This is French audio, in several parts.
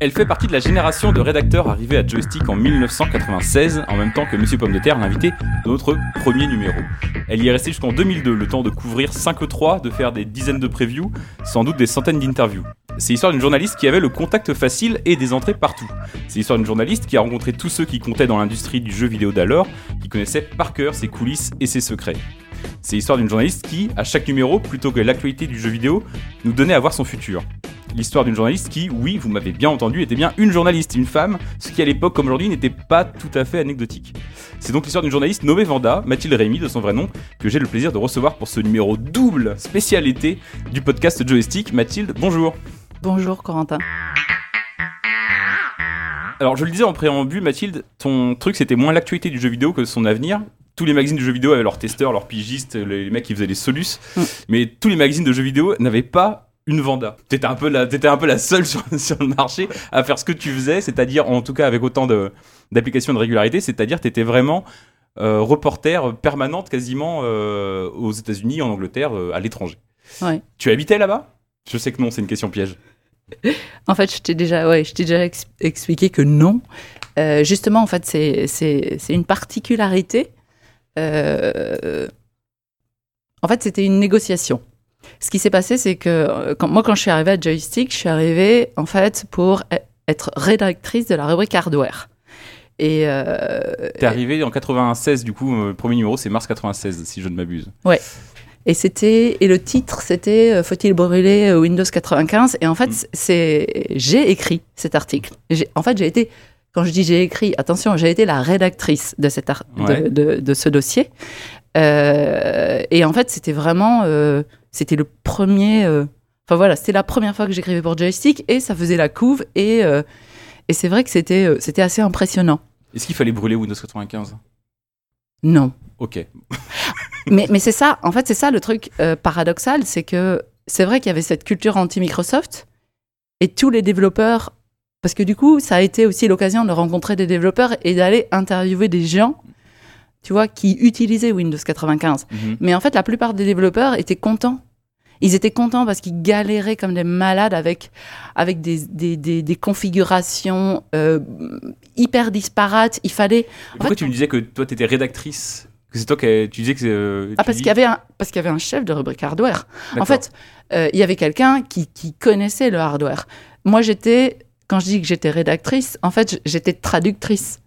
Elle fait partie de la génération de rédacteurs arrivés à Joystick en 1996, en même temps que Monsieur Pomme de Terre, l'invité de notre premier numéro. Elle y est restée jusqu'en 2002, le temps de couvrir 5 E3, de faire des dizaines de previews, sans doute des centaines d'interviews. C'est l'histoire d'une journaliste qui avait le contact facile et des entrées partout. C'est l'histoire d'une journaliste qui a rencontré tous ceux qui comptaient dans l'industrie du jeu vidéo d'alors, qui connaissaient par cœur ses coulisses et ses secrets. C'est l'histoire d'une journaliste qui, à chaque numéro, plutôt que l'actualité du jeu vidéo, nous donnait à voir son futur. L'histoire d'une journaliste qui, oui, vous m'avez bien entendu, était bien une journaliste, une femme, ce qui à l'époque comme aujourd'hui n'était pas tout à fait anecdotique. C'est donc l'histoire d'une journaliste nommée Vanda, Mathilde Rémy de son vrai nom, que j'ai le plaisir de recevoir pour ce numéro double spécial été du podcast Joystick. Mathilde, bonjour. Bonjour Corentin. Alors je le disais en préambule, Mathilde, ton truc c'était moins l'actualité du jeu vidéo que son avenir. Tous les magazines de jeux vidéo avaient leurs testeurs, leurs pigistes, les mecs qui faisaient les solus, mais tous les magazines de jeux vidéo n'avaient pas une Vanda. T'étais un peu la seule sur le marché à faire ce que tu faisais, c'est-à-dire, en tout cas avec autant d'applications de régularité, c'est-à-dire t'étais vraiment reporter permanente quasiment aux États-Unis, en Angleterre, à l'étranger. Ouais. Tu habitais là-bas ? Je sais que non, c'est une question piège. En fait, je t'ai déjà expliqué que non. Justement, en fait, c'est une particularité. En fait, c'était une négociation. Ce qui s'est passé, c'est que quand je suis arrivée à Joystick, je suis arrivée en fait pour être rédactrice de la rubrique hardware. Et t'es arrivée en 96, du coup, le premier numéro, c'est mars 96, si je ne m'abuse. Ouais. Et le titre, c'était « Faut-il brûler Windows 95 ?» Et en fait, j'ai écrit cet article. J'ai été, quand je dis j'ai écrit, attention, j'ai été la rédactrice de ce dossier. Et en fait, c'était vraiment... C'était le premier... Enfin voilà, c'était la première fois que j'écrivais pour Joystick et ça faisait la couve. Et c'est vrai que c'était assez impressionnant. Est-ce qu'il fallait brûler Windows 95 ? Non. Ok. mais c'est ça, en fait, c'est ça le truc paradoxal, c'est que c'est vrai qu'il y avait cette culture anti-Microsoft et tous les développeurs... Parce que du coup, ça a été aussi l'occasion de rencontrer des développeurs et d'aller interviewer des gens... tu vois, qui utilisaient Windows 95. Mm-hmm. Mais en fait, la plupart des développeurs étaient contents. Ils étaient contents parce qu'ils galéraient comme des malades avec des configurations hyper disparates. Il fallait... Pourquoi tu me disais que toi, tu étais rédactrice ? Que c'est toi qui... Tu disais que... parce qu'il y avait un chef de rubrique hardware. D'accord. En fait, il y avait quelqu'un qui connaissait le hardware. Moi, j'étais... Quand je dis que j'étais rédactrice, en fait, j'étais traductrice.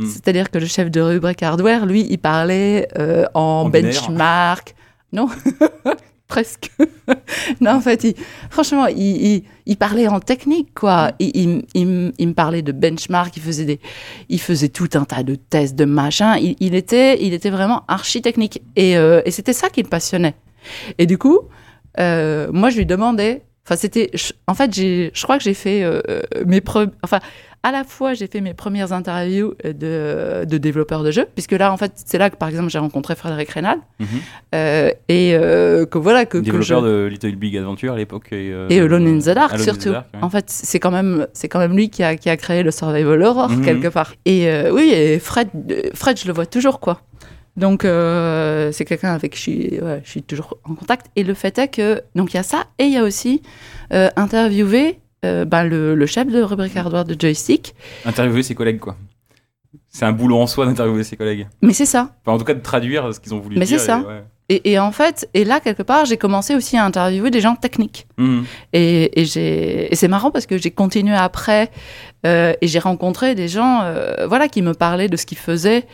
C'est-à-dire que le chef de rubrique hardware, lui, il parlait en benchmark. Non, presque. Non, en fait, franchement, il parlait en technique, quoi. Il me parlait de benchmark, il faisait tout un tas de tests, de machins. Il était vraiment archi-technique. Et c'était ça qui le passionnait. Et du coup, moi, je lui demandais... Enfin, je crois que j'ai fait mes preuves... Enfin, à la fois, j'ai fait mes premières interviews de développeurs de jeux, puisque là, en fait, c'est là que, par exemple, j'ai rencontré Frédéric Raynal. Mm-hmm. Développeur de Little Big Adventure à l'époque. Et Alone in the Dark, surtout. Ouais. En fait, c'est quand même lui qui a créé le Survival Horror, mm-hmm. quelque part. Et oui, et Fred, je le vois toujours, quoi. Donc, c'est quelqu'un avec qui je suis toujours en contact. Et le fait est que... Donc, il y a ça, et il y a aussi interviewer... le chef de rubrique hardware de Joystick. Interviewer ses collègues, quoi. C'est un boulot en soi d'interviewer ses collègues. Mais c'est ça. Enfin, en tout cas, de traduire ce qu'ils ont voulu dire. Mais c'est ça. Ouais. Et en fait, et là, quelque part, j'ai commencé aussi à interviewer des gens techniques. Mmh. Et c'est marrant parce que j'ai continué après et j'ai rencontré des gens qui me parlaient de ce qu'ils faisaient.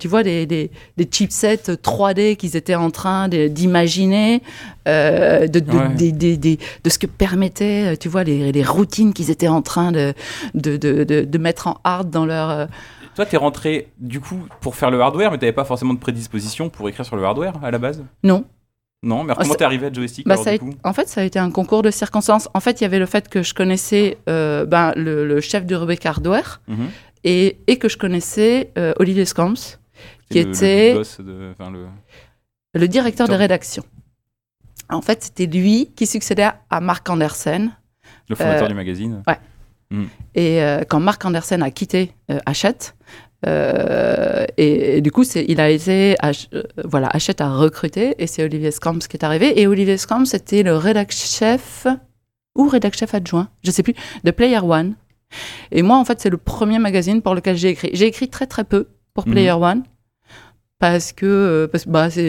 Tu vois, des chipsets 3D qu'ils étaient en train d'imaginer, de ce que permettaient, tu vois, les routines qu'ils étaient en train de mettre en hard dans leur... Toi, t'es rentré, du coup, pour faire le hardware, mais t'avais pas forcément de prédisposition pour écrire sur le hardware, à la base ? Non. Non, mais comment t'es arrivé à Joystick, du coup ? En fait, ça a été un concours de circonstances. En fait, il y avait le fait que je connaissais le chef du rubrique hardware mm-hmm. et que je connaissais Olivier Scamps, qui était le directeur de rédaction. En fait, c'était lui qui succédait à Marc Andersen. Le fondateur du magazine. Ouais. Mm. Et quand Marc Andersen a quitté Hachette, et du coup, Hachette a recruté, et c'est Olivier Scamps qui est arrivé. Et Olivier Scamps, c'était le rédac chef adjoint, je ne sais plus, de Player One. Et moi, en fait, c'est le premier magazine pour lequel j'ai écrit. J'ai écrit très très peu pour Player One parce que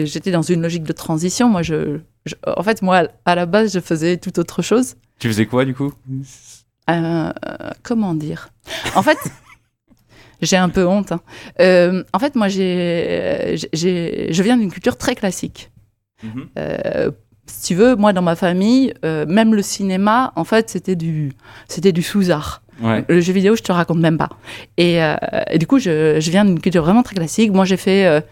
j'étais dans une logique de transition. Moi, en fait, moi, à la base, je faisais tout autre chose. Tu faisais quoi, du coup ? Comment dire ? En fait, j'ai un peu honte. En fait, moi, je viens d'une culture très classique. Si tu veux, moi, dans ma famille, même le cinéma, en fait, c'était du sous-art. Ouais. Le jeu vidéo, je te raconte même pas. Et du coup, je viens d'une culture vraiment très classique. Moi, j'ai fait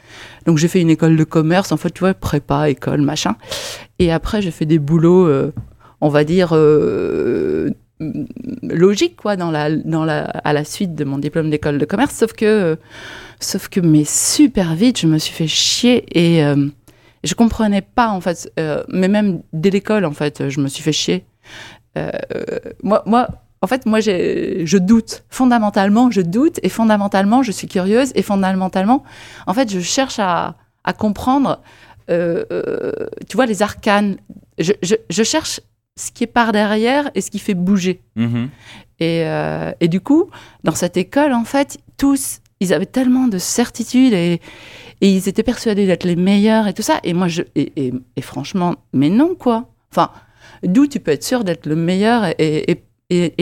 une école de commerce, en fait, tu vois, prépa, école, machin. Et après, j'ai fait des boulots, on va dire, logiques, quoi, à la suite de mon diplôme d'école de commerce. Sauf que, mais super vite, je me suis fait chier et je comprenais pas, en fait, mais même dès l'école, en fait, je me suis fait chier. En fait, moi, je doute. Fondamentalement, je doute et fondamentalement, je suis curieuse et fondamentalement, en fait, je cherche à comprendre, tu vois, les arcanes. Je cherche ce qui est par derrière et ce qui fait bouger. Mmh. Et du coup, dans cette école, en fait, tous, ils avaient tellement de certitudes et ils étaient persuadés d'être les meilleurs et tout ça. Et moi, et franchement, mais non, quoi. Enfin, d'où tu peux être sûr d'être le meilleur et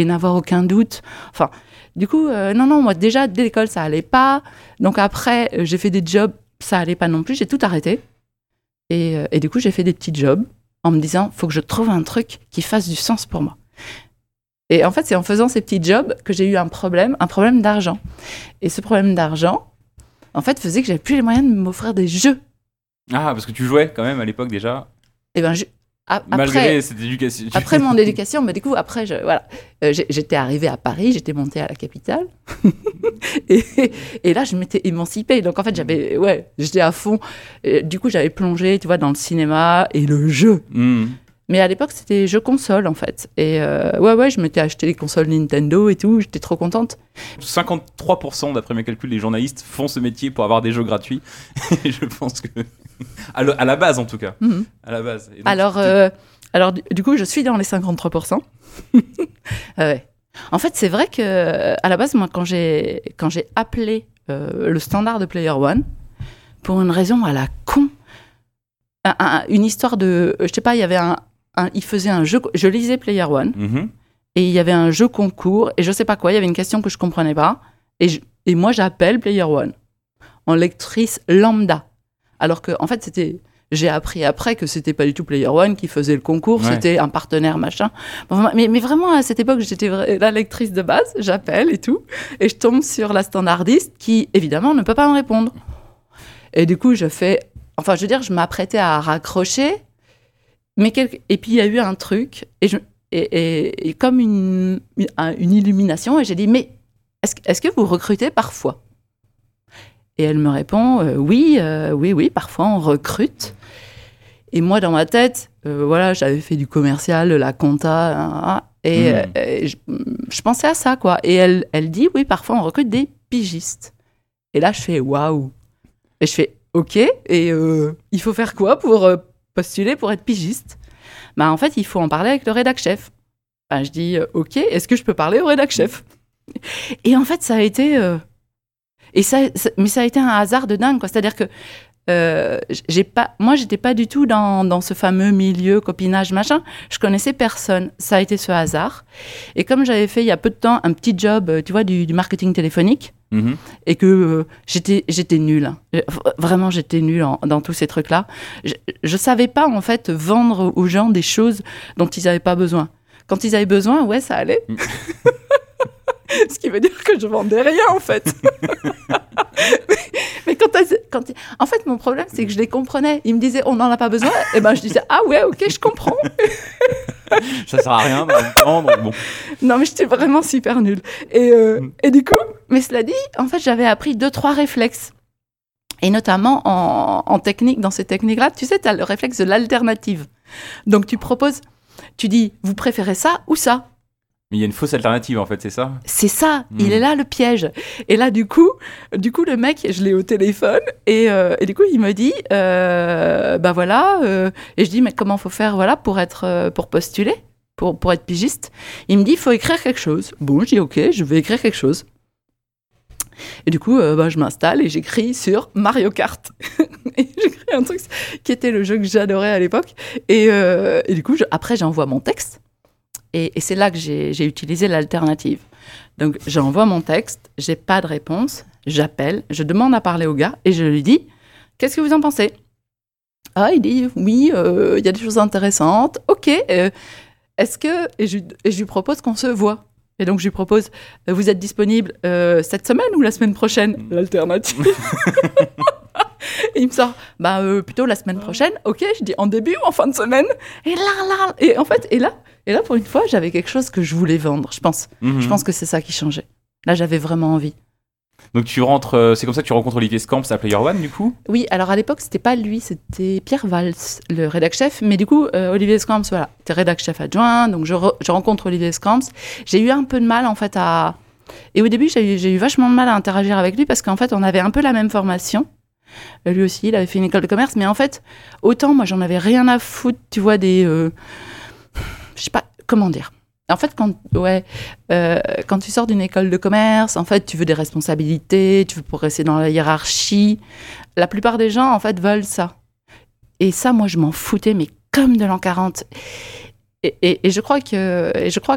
n'avoir aucun doute. Enfin, du coup, non, moi déjà, dès l'école, ça allait pas. Donc après, j'ai fait des jobs, ça allait pas non plus. J'ai tout arrêté. Et du coup, j'ai fait des petits jobs en me disant, faut que je trouve un truc qui fasse du sens pour moi. Et en fait, c'est en faisant ces petits jobs que j'ai eu un problème d'argent. Et ce problème d'argent, en fait, faisait que j'avais plus les moyens de m'offrir des jeux. Ah, parce que tu jouais quand même à l'époque déjà. Eh ben, malgré cette éducation. Après mon éducation, mais du coup, après, j'étais arrivée à Paris, j'étais montée à la capitale. et là, je m'étais émancipée. Donc, en fait, j'étais à fond. Et, du coup, j'avais plongé, tu vois, dans le cinéma et le jeu. Mm. Mais à l'époque, c'était jeu console, en fait. Et je m'étais acheté les consoles Nintendo et tout. J'étais trop contente. 53%, d'après mes calculs, des journalistes font ce métier pour avoir des jeux gratuits. Et je pense que... à la base, en tout cas. Mm-hmm. À la base. Et donc, alors du coup, je suis dans les 53%. Ouais. En fait, c'est vrai que à la base, moi, quand j'ai appelé le standard de Player One, pour une raison à la con, une histoire de... Je sais pas, il y avait il faisait un jeu... Je lisais Player One, mm-hmm. et il y avait un jeu concours, et je sais pas quoi, il y avait une question que je comprenais pas, et moi, j'appelle Player One, en lectrice lambda. Alors que, en fait, j'ai appris après que c'était pas du tout Player One qui faisait le concours, c'était un partenaire, machin. Mais vraiment, à cette époque, j'étais la lectrice de base, j'appelle et tout, et je tombe sur la standardiste qui, évidemment, ne peut pas me répondre. Et du coup, je m'apprêtais à raccrocher, mais et puis il y a eu un truc, et comme une illumination, et j'ai dit, mais est-ce que vous recrutez parfois ? Et elle me répond, oui, parfois on recrute. Et moi, dans ma tête, j'avais fait du commercial, la compta, je pensais à ça, quoi. Et elle dit, oui, parfois on recrute des pigistes. Et là, je fais, waouh. Et je fais, ok, et il faut faire quoi pour postuler, pour être pigiste ? Bah, en fait, il faut en parler avec le rédac-chef. Bah, je dis, ok, est-ce que je peux parler au rédac-chef ? Et en fait, ça a été... mais ça a été un hasard de dingue, quoi. C'est-à-dire que j'étais pas du tout dans ce fameux milieu copinage machin. Je connaissais personne. Ça a été ce hasard. Et comme j'avais fait il y a peu de temps un petit job, tu vois, du marketing téléphonique, mm-hmm. et que j'étais nulle. Vraiment, j'étais nulle dans tous ces trucs-là. Je savais pas en fait vendre aux gens des choses dont ils avaient pas besoin. Quand ils avaient besoin, ouais, ça allait. Ce qui veut dire que je vendais rien, en fait. mais quand en fait, mon problème, c'est que je les comprenais. Ils me disaient, on n'en a pas besoin. Et ben, je disais, ah ouais, ok, je comprends. Ça sert à rien de comprendre. Bon. Non, mais j'étais vraiment super nulle. Et du coup, mais cela dit, en fait, j'avais appris 2-3 réflexes. Et notamment en technique, dans ces techniques-là, tu sais, tu as le réflexe de l'alternative. Donc, tu proposes, tu dis, vous préférez ça ou ça ? Mais il y a une fausse alternative, en fait, c'est ça ? C'est ça, il est là le piège. Et là, du coup, le mec, je l'ai au téléphone, et du coup, il me dit, et je dis, mais comment faut faire, voilà, pour postuler, pour être pigiste. Il me dit, il faut écrire quelque chose. Bon, je dis, ok, je vais écrire quelque chose. Et du coup, je m'installe et j'écris sur Mario Kart. Et j'écris un truc qui était le jeu que j'adorais à l'époque. Et du coup, après, j'envoie mon texte. Et c'est là que j'ai utilisé l'alternative. Donc, j'envoie mon texte, j'ai pas de réponse, j'appelle, je demande à parler au gars et je lui dis, qu'est-ce que vous en pensez ? Ah, il dit, oui, il y a des choses intéressantes. Ok, est-ce que... Et je lui propose qu'on se voit. Et donc, je lui propose, vous êtes disponible cette semaine ou la semaine prochaine ? L'alternative. Et il me sort, plutôt la semaine prochaine. Ok, je dis, en début ou en fin de semaine ? Et là, pour une fois, j'avais quelque chose que je voulais vendre, je pense. Mm-hmm. Je pense que c'est ça qui changeait. Là, j'avais vraiment envie. Donc, tu rentres, c'est comme ça que tu rencontres Olivier Scamps à Player One, du coup ? Oui, alors à l'époque, c'était pas lui, c'était Pierre Valls, le rédac-chef. Mais du coup, Olivier Scamps, voilà, t'es rédac-chef adjoint. Donc, je rencontre Olivier Scamps. J'ai eu un peu de mal, en fait, à... Et au début, j'ai eu vachement de mal à interagir avec lui parce qu'en fait, on avait un peu la même formation. Lui aussi, il avait fait une école de commerce. Mais en fait, autant, moi, j'en avais rien à foutre, tu vois, des... je sais pas comment dire. En fait, quand tu sors d'une école de commerce, en fait, tu veux des responsabilités, tu veux progresser dans la hiérarchie. La plupart des gens, en fait, veulent ça. Et ça, moi, je m'en foutais, mais comme de l'an 40. Et je crois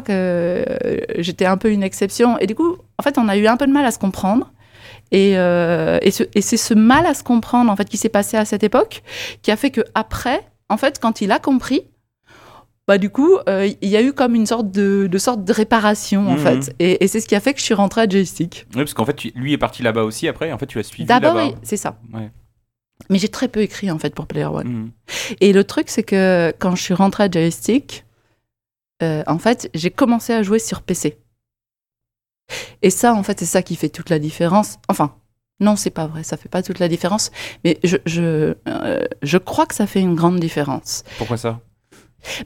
que j'étais un peu une exception. Et du coup, en fait, on a eu un peu de mal à se comprendre. Et c'est ce mal à se comprendre, en fait, qui s'est passé à cette époque, qui a fait que après, en fait, quand il a compris. Du coup, il y a eu comme une sorte de réparation, en fait. Et c'est ce qui a fait que je suis rentrée à Joystick. Oui, parce qu'en fait, lui est parti là-bas aussi après. En fait, tu l'as suivi là-bas. D'abord, oui, c'est ça. Ouais. Mais j'ai très peu écrit, en fait, pour Player One. Et le truc, c'est que quand je suis rentrée à Joystick, en fait, j'ai commencé à jouer sur PC. Et ça, en fait, c'est ça qui fait toute la différence. Enfin, non, c'est pas vrai, ça fait pas toute la différence. Mais je crois que ça fait une grande différence. Pourquoi ça ?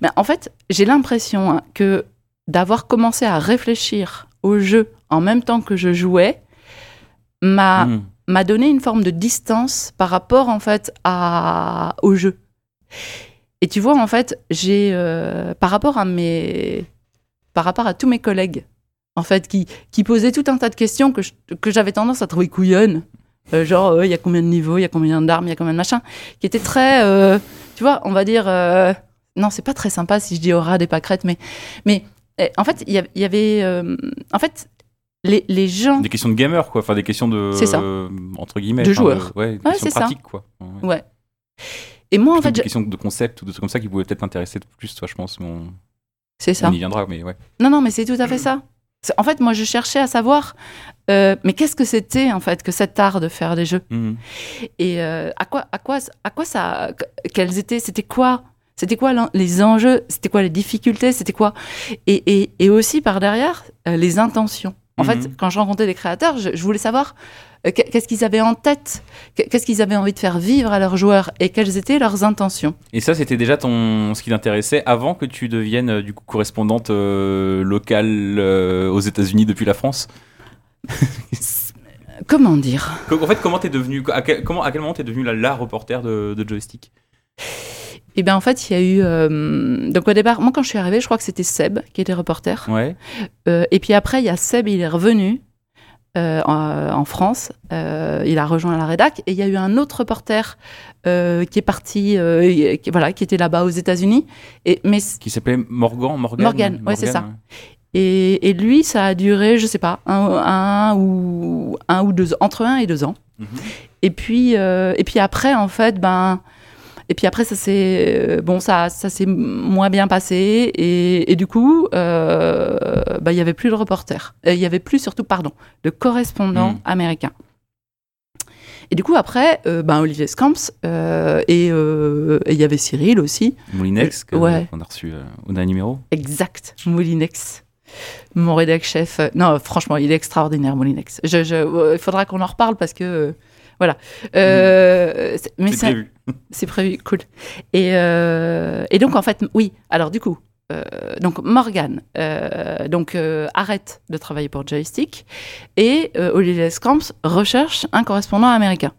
Mais en fait, j'ai l'impression que d'avoir commencé à réfléchir au jeu en même temps que je jouais m'a donné une forme de distance par rapport en fait au jeu. Et tu vois, en fait, j'ai par rapport à tous mes collègues en fait qui posaient tout un tas de questions que j'avais tendance à trouver couillonnes. Genre, il y a combien de niveaux, il y a combien d'armes, il y a combien de machins, qui étaient très, tu vois, on va dire. Non, c'est pas très sympa si je dis au ras des pâquerettes, mais en fait, il y avait... en fait, les gens... Des questions de gamers, quoi. Enfin, des questions de... C'est ça. Entre guillemets. De joueurs. Des questions pratiques, ça. Quoi. Ouais. Et moi, en fait... Des questions de concept ou de trucs comme ça qui pouvaient peut-être t'intéresser plus, toi, je pense. C'est ça. On y viendra, mais ouais. Non, mais c'est tout à fait ça. En fait, moi, je cherchais à savoir... mais qu'est-ce que c'était, en fait, que cet art de faire des jeux ? Et à quoi ça... Quels étaient... C'était quoi les enjeux ? C'était quoi les difficultés ? C'était quoi ? Et aussi, par derrière, les intentions. En fait, quand je rencontrais des créateurs, je voulais savoir qu'est-ce qu'ils avaient en tête, qu'est-ce qu'ils avaient envie de faire vivre à leurs joueurs et quelles étaient leurs intentions. Et ça, c'était déjà ce qui t'intéressait avant que tu deviennes du coup, correspondante locale aux États-Unis depuis la France ? Comment dire ? En fait, à quel moment t'es devenue la reporter de Joystick ? Et bien en fait, il y a eu... donc au départ, moi quand je suis arrivée, je crois que c'était Seb qui était reporter. Ouais. Et puis après, il y a Seb, il est revenu en France. Il a rejoint la rédac. Et il y a eu un autre reporter qui est parti, qui était là-bas aux États-Unis. Qui s'appelait Morgan, oui, c'est ça. Ouais. Et lui, ça a duré, je sais pas, entre 1 et 2 ans. Mm-hmm. Et puis après, en fait, ça s'est ça s'est moins bien passé et du coup il y avait plus de reporter, il y avait plus surtout de correspondant américain. Et du coup après Olivier Scamps et il y avait Cyril aussi. Moulinex qu'on a reçu au dernier numéro. Exact, Moulinex. Mon rédac-chef, non franchement, il est extraordinaire Moulinex. Il faudra qu'on en reparle parce que voilà. Prévu. C'est prévu, cool. Et donc, en fait, oui. Alors, du coup, Morgane arrête de travailler pour Joystick et Olivier Scamps recherche un correspondant américain.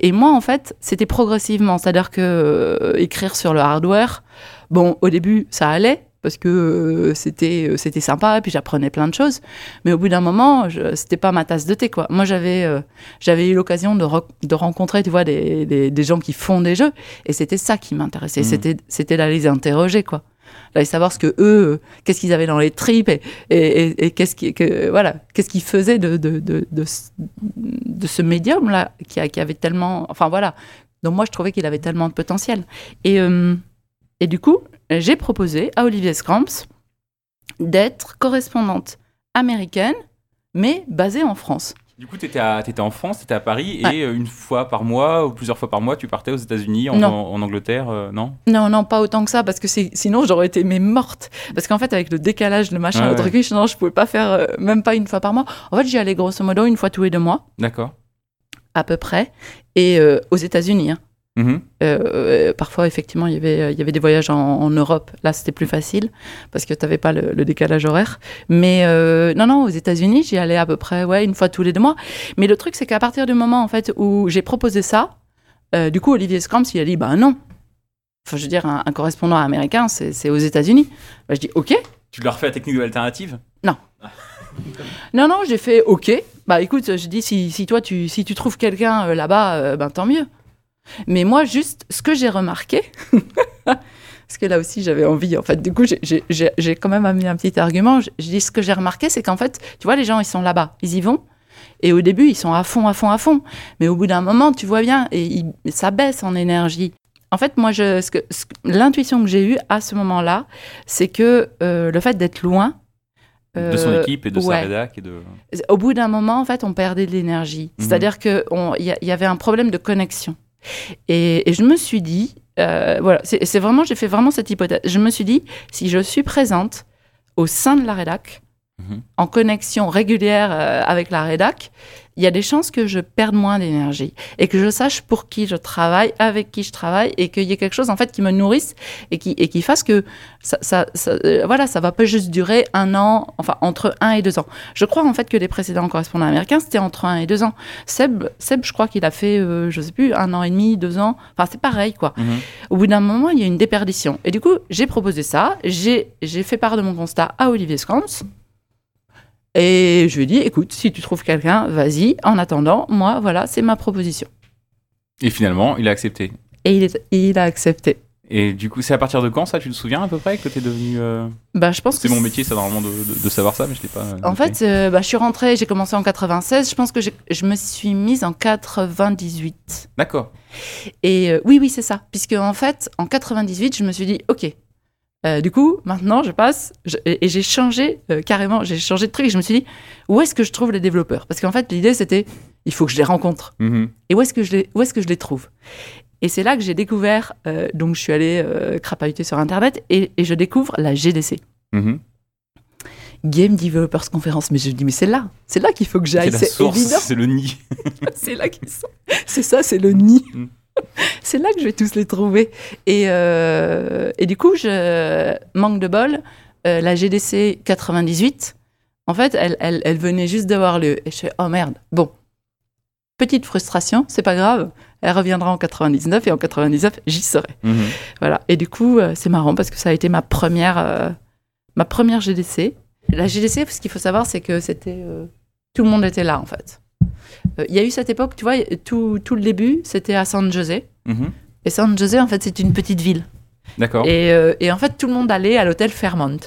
Et moi, en fait, c'était progressivement. C'est-à-dire que écrire sur le hardware, au début, ça allait. parce que c'était sympa et puis j'apprenais plein de choses. Mais au bout d'un moment, c'était pas ma tasse de thé, quoi. Moi, j'avais eu l'occasion de rencontrer, tu vois, des gens qui font des jeux, et c'était ça qui m'intéressait. C'était d'aller les interroger, quoi. D'aller savoir ce que eux, qu'est-ce qu'ils avaient dans les tripes et qu'est-ce qu'ils faisaient de ce médium-là qui avait tellement, enfin voilà. Donc moi, je trouvais qu'il avait tellement de potentiel. Et du coup, j'ai proposé à Olivier Scamps d'être correspondante américaine, mais basée en France. Du coup, t'étais en France, t'étais à Paris, ouais. Et une fois par mois ou plusieurs fois par mois, tu partais aux États-Unis, en Angleterre, non ? Non, pas autant que ça, parce que sinon j'aurais été morte. Parce qu'en fait, avec le décalage, le machin, le truc, non, je pouvais pas faire, même pas une fois par mois. En fait, j'y allais grosso modo une fois tous les 2 mois. D'accord. À peu près, et aux États-Unis, hein. Mmh. Parfois, effectivement, il y avait des voyages en Europe. Là, c'était plus facile parce que tu n'avais pas le décalage horaire. Mais non, aux États-Unis, j'y allais à peu près une fois tous les 2 mois. Mais le truc, c'est qu'à partir du moment en fait, où j'ai proposé ça, du coup, Olivier Scamps, il a dit non. Enfin, je veux dire, un correspondant américain, c'est aux États-Unis. Je dis OK. Tu leur fais la technique de l'alternative ? Non. Non, j'ai fait OK. Écoute, je dis si toi, si tu trouves quelqu'un là-bas, tant mieux. Mais moi, juste, ce que j'ai remarqué, parce que là aussi, j'avais envie, en fait, du coup, j'ai quand même amené un petit argument. Je dis, ce que j'ai remarqué, c'est qu'en fait, tu vois, les gens, ils sont là-bas, ils y vont. Et au début, ils sont à fond, à fond, à fond. Mais au bout d'un moment, tu vois bien, et ça baisse en énergie. En fait, moi, l'intuition que j'ai eue à ce moment-là, c'est que le fait d'être loin... de son équipe et de sa rédac et de... Au bout d'un moment, en fait, on perdait de l'énergie. Mm-hmm. C'est-à-dire qu'il y avait un problème de connexion. Et je me suis dit, j'ai fait vraiment cette hypothèse. Je me suis dit, si je suis présente au sein de la rédac, en connexion régulière avec la rédac, il y a des chances que je perde moins d'énergie et que je sache pour qui je travaille, avec qui je travaille, et qu'il y ait quelque chose en fait qui me nourrisse et qui fasse que ça va pas juste durer 1 an, enfin entre 1 et 2 ans. Je crois en fait que les précédents correspondants américains c'était entre 1 et 2 ans. Seb, je crois qu'il a fait, je sais plus, 1 an et demi, 2 ans. Enfin c'est pareil quoi. Mm-hmm. Au bout d'un moment il y a une déperdition. Et du coup j'ai proposé ça, j'ai fait part de mon constat à Olivier Scamps. Et je lui ai dit, écoute, si tu trouves quelqu'un, vas-y. En attendant, moi, voilà, c'est ma proposition. Et finalement, il a accepté. Et il a accepté. Et du coup, c'est à partir de quand, ça ? Tu te souviens à peu près que t'es devenue... je pense c'est mon métier, ça, normalement, de savoir ça, mais je l'ai pas... En fait, je suis rentrée, j'ai commencé en 96. Je pense que je me suis mise en 98. D'accord. Et oui, c'est ça. Puisque, en fait, en 98, je me suis dit, OK... du coup, maintenant, je passe et j'ai changé carrément. J'ai changé de truc. Et je me suis dit, où est-ce que je trouve les développeurs ? Parce qu'en fait, l'idée, c'était, il faut que je les rencontre. Mm-hmm. Et où est-ce que je les trouve ? Et c'est là que j'ai découvert. Donc, je suis allée crapahuter sur Internet et je découvre la GDC. Mm-hmm. Game Developers Conference. Mais je me dis, mais c'est là qu'il faut que j'aille. C'est la source, évident. C'est le nid. C'est là qu'ils sont. C'est ça, c'est le nid. Mm-hmm. C'est là que je vais tous les trouver. Et du coup, je manque de bol. La GDC 98, en fait, elle venait juste d'avoir lieu. Et je fais, oh merde, bon. Petite frustration, c'est pas grave. Elle reviendra en 99 et en 99, j'y serai. Mmh. Voilà. Et du coup, c'est marrant parce que ça a été ma première GDC. La GDC, ce qu'il faut savoir, c'est que c'était... tout le monde était là, en fait. Il y a eu cette époque, tu vois, tout le début, c'était à San José. Mmh. Et San José, en fait, c'est une petite ville. D'accord. Et en fait, tout le monde allait à l'hôtel Fairmont.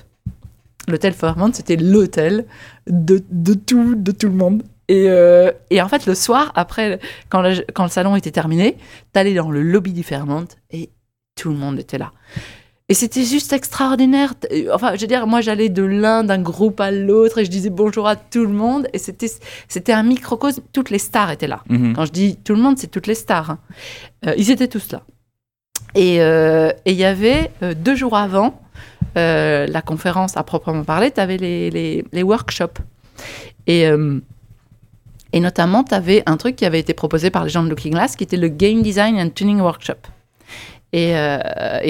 L'hôtel Fairmont, c'était l'hôtel de tout le monde. Et en fait, le soir, après, quand le salon était terminé, t'allais dans le lobby du Fairmont et tout le monde était là. Et c'était juste extraordinaire. Enfin, je veux dire, moi, j'allais de l'un, d'un groupe à l'autre, et je disais bonjour à tout le monde. Et c'était un microcosme. Toutes les stars étaient là. Mmh. Quand je dis tout le monde, c'est toutes les stars. Hein. Ils étaient tous là. Et il y avait, 2 jours avant, la conférence à proprement parler, tu avais les workshops. Et notamment, tu avais un truc qui avait été proposé par les gens de Looking Glass, qui était le Game Design and Tuning Workshop. Et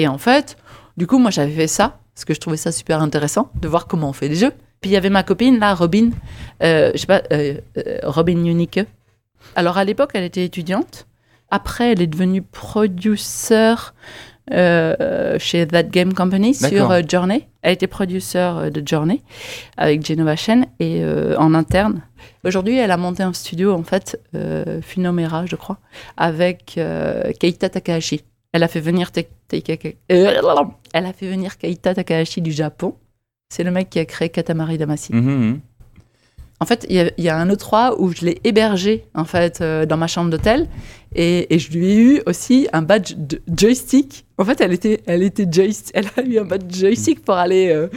en fait... Du coup, moi, j'avais fait ça, parce que je trouvais ça super intéressant, de voir comment on fait des jeux. Puis, il y avait ma copine, là, Robin, Robin Unique. Alors, à l'époque, elle était étudiante. Après, elle est devenue producer chez That Game Company. D'accord. Sur Journey. Elle était produceur de Journey avec Genova Chen et en interne. Aujourd'hui, elle a monté un studio, en fait, Funomera, je crois, avec Keita Takahashi. Elle a fait venir Keita Takahashi du Japon. C'est le mec qui a créé Katamari Damacy. Mm-hmm. En fait, il y a un E3 où je l'ai hébergé, en fait, dans ma chambre d'hôtel. Et je lui ai eu aussi un badge de joystick. En fait, elle a eu un badge joystick pour aller,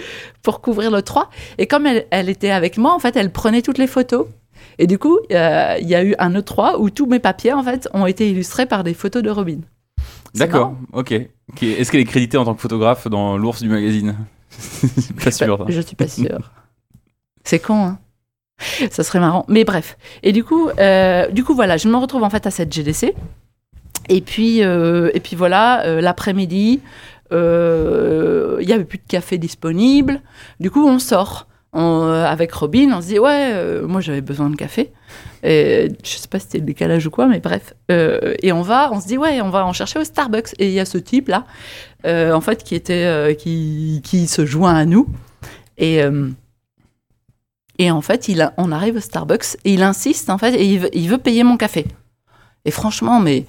pour couvrir l'E3. Et comme elle était avec moi, en fait, elle prenait toutes les photos. Et du coup, il y a eu un E3 où tous mes papiers, en fait, ont été illustrés par des photos de Robin. C'est d'accord, ok. Est-ce qu'elle est créditée en tant que photographe dans l'ours du magazine ? Je suis pas sûre. C'est con, hein. Ça serait marrant, mais bref. Et du coup, voilà, je me retrouve en fait à cette GDC. Et puis voilà, l'après-midi, il n'y avait plus de café disponible. Du coup, on sort avec Robin. On se dit, ouais, moi j'avais besoin de café. Et, je sais pas si c'était le décalage ou quoi, mais bref. Et on se dit, ouais, on va en chercher au Starbucks. Et il y a ce type là, en fait, qui se joint à nous. Et en fait, on arrive au Starbucks et il insiste, en fait, et il veut payer mon café. Et franchement, mais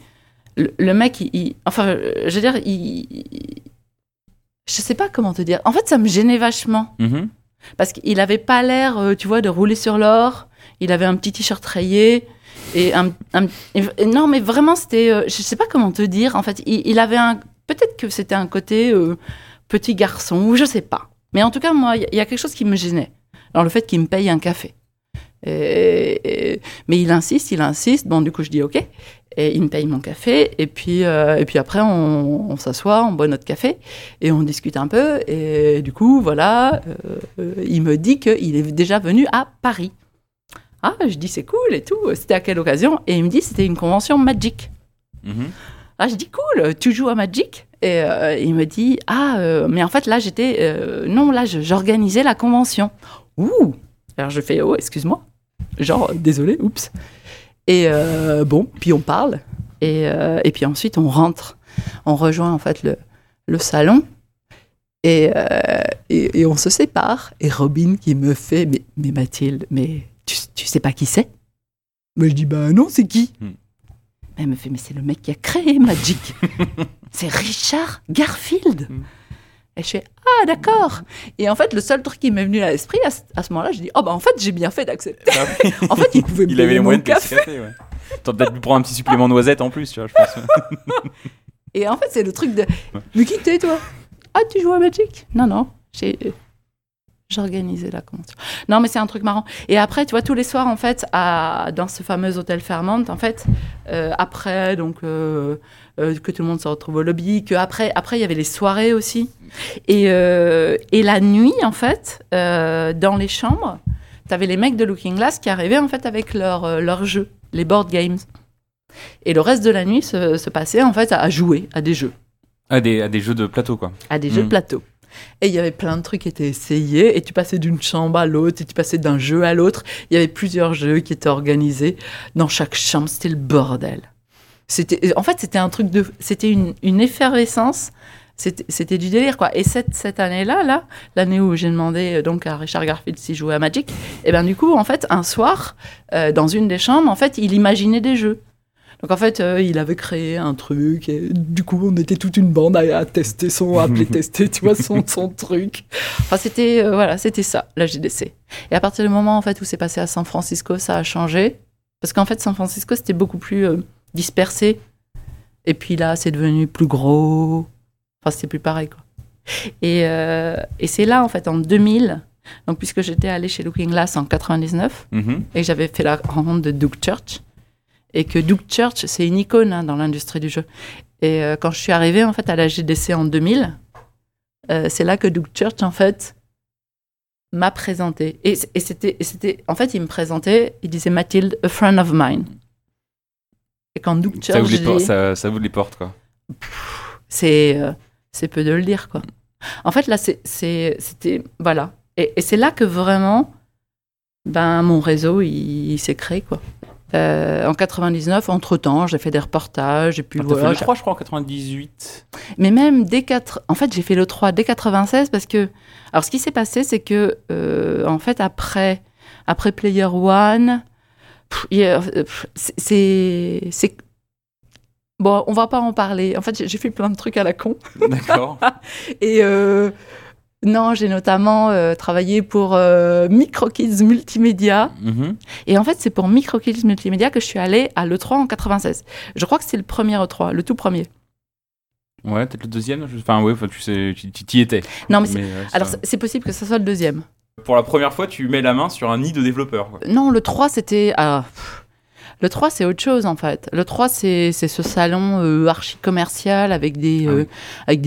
le mec, je veux dire, je sais pas comment te dire. En fait, ça me gênait vachement. Mm-hmm. Parce qu'il avait pas l'air, tu vois, de rouler sur l'or. Il avait un petit t-shirt rayé. Et non, mais vraiment, c'était... je sais pas comment te dire. En fait, il avait un... Peut-être que c'était un côté petit garçon, ou je sais pas. Mais en tout cas, moi, il y a quelque chose qui me gênait. Alors, le fait qu'il me paye un café. Mais il insiste. Bon, du coup, je dis OK. Et il me paye mon café. Et puis après, on s'assoit, on boit notre café. Et on discute un peu. Et du coup, voilà, il me dit qu'il est déjà venu à Paris. Ah, je dis, c'est cool et tout. C'était à quelle occasion ? Et il me dit, c'était une convention Magic. Mm-hmm. Ah, je dis, cool, tu joues à Magic ? Et il me dit, mais en fait, là, j'étais... j'organisais la convention. Ouh ! Alors je fais, oh, excuse-moi. Genre, désolé, oups. Et bon, puis on parle. Et puis ensuite, on rentre. On rejoint en fait le salon. Et on se sépare. Et Robin qui me fait, mais Mathilde, mais tu sais pas qui c'est ? Mais je dis, bah non, c'est qui ? Elle me fait, mais c'est le mec qui a créé Magic. C'est Richard Garfield. Et je fais, ah, d'accord. Et en fait, le seul truc qui m'est venu à l'esprit, à ce moment-là, je dis, oh, bah, en fait, j'ai bien fait d'accepter. Ah oui. En fait, il pouvait me payer mon café. Ouais. T'aurais peut-être pu prendre un petit supplément noisette en plus, tu vois, je pense. Et en fait, c'est le truc de, mais qui t'es, toi ? Ah, tu joues à Magic ? Non, j'organisais la convention. Non, mais c'est un truc marrant. Et après, tu vois, tous les soirs, en fait, dans ce fameux hôtel Fairmont, en fait, après, donc, que tout le monde se retrouve au lobby, qu'après, il y avait les soirées aussi. Et la nuit, en fait, dans les chambres, t'avais les mecs de Looking Glass qui arrivaient, en fait, avec leurs jeux, les board games. Et le reste de la nuit se passait, en fait, à jouer à des jeux. À des jeux de plateau, quoi. À des jeux de plateau. Et il y avait plein de trucs qui étaient essayés, et tu passais d'une chambre à l'autre, et tu passais d'un jeu à l'autre. Il y avait plusieurs jeux qui étaient organisés dans chaque chambre. C'était le bordel. C'était un truc de... C'était une effervescence. C'était du délire, quoi. Et cette année-là, l'année où j'ai demandé donc à Richard Garfield s'il jouait à Magic, et ben du coup, en fait, un soir, dans une des chambres, en fait, il imaginait des jeux. Donc, en fait, il avait créé un truc. Et du coup, on était toute une bande à tester à playtester, tu vois, son truc. Enfin, c'était, voilà, c'était ça, la GDC. Et à partir du moment, en fait, où c'est passé à San Francisco, ça a changé. Parce qu'en fait, San Francisco, c'était beaucoup plus dispersé. Et puis là, c'est devenu plus gros. Enfin, c'était plus pareil, quoi. Et c'est là, en fait, en 2000... Donc, puisque j'étais allée chez Looking Glass en 99, et que j'avais fait la rencontre de Doug Church... Et que Doug Church, c'est une icône, hein, dans l'industrie du jeu. Et quand je suis arrivée, en fait, à la GDC en 2000, c'est là que Doug Church, en fait, m'a présenté. Et c'était, en fait, il me présentait, il disait Mathilde, a friend of mine. Et quand Doug Church, ça ouvre les portes, quoi. C'est peu de le dire, quoi. En fait, là, c'était voilà. Et c'est là que vraiment, ben, mon réseau, il s'est créé, quoi. En 99, entre-temps, j'ai fait des reportages, et puis voilà. Fait l'E3, je crois, en 98. Mais même dès 4... En fait, j'ai fait l'E3 dès 96 parce que... Alors, ce qui s'est passé, c'est que, en fait, après Player One, c'est... Bon, on va pas en parler. En fait, j'ai fait plein de trucs à la con. D'accord. Et... Non, j'ai notamment travaillé pour MicroKids Multimédia. Mm-hmm. Et en fait, c'est pour MicroKids Multimédia que je suis allée à l'E3 en 96. Je crois que c'est le premier E3, le tout premier. Ouais, peut-être le deuxième. Enfin, oui, tu sais, tu y étais. Non, mais alors, c'est possible que ça soit le deuxième. Pour la première fois, tu mets la main sur un nid de développeurs. Quoi. Non, le 3, c'était... Le 3, c'est autre chose, en fait. Le 3, c'est ce salon archi-commercial avec des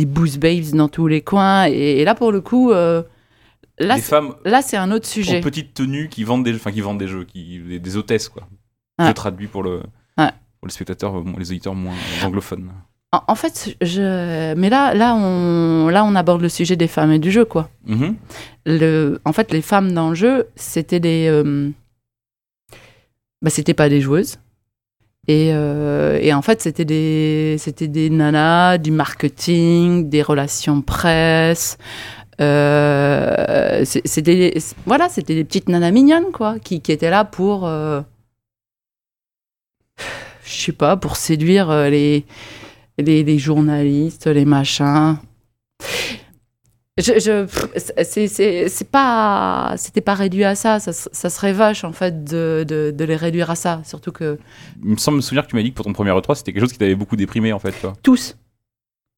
booze babes dans tous les coins. Et là, pour le coup, là, c'est un autre sujet. Des femmes en petite tenue qui vendent des jeux, des hôtesses, quoi. Ouais. Je traduis pour les spectateurs, les auditeurs moins anglophones. En fait, mais là, on aborde le sujet des femmes et du jeu, quoi. Mm-hmm. En fait, les femmes dans le jeu, c'était des... Bah, c'était pas des joueuses et en fait c'était des nanas du marketing, des relations presse, c'était des petites nanas mignonnes, quoi, qui étaient là pour je sais pas, pour séduire les journalistes, les machins. C'était pas réduit à ça. Ça serait vache, en fait, de les réduire à ça, surtout que... Il me semble me souvenir que tu m'as dit que pour ton premier E3, c'était quelque chose qui t'avait beaucoup déprimé, en fait, quoi. Tous.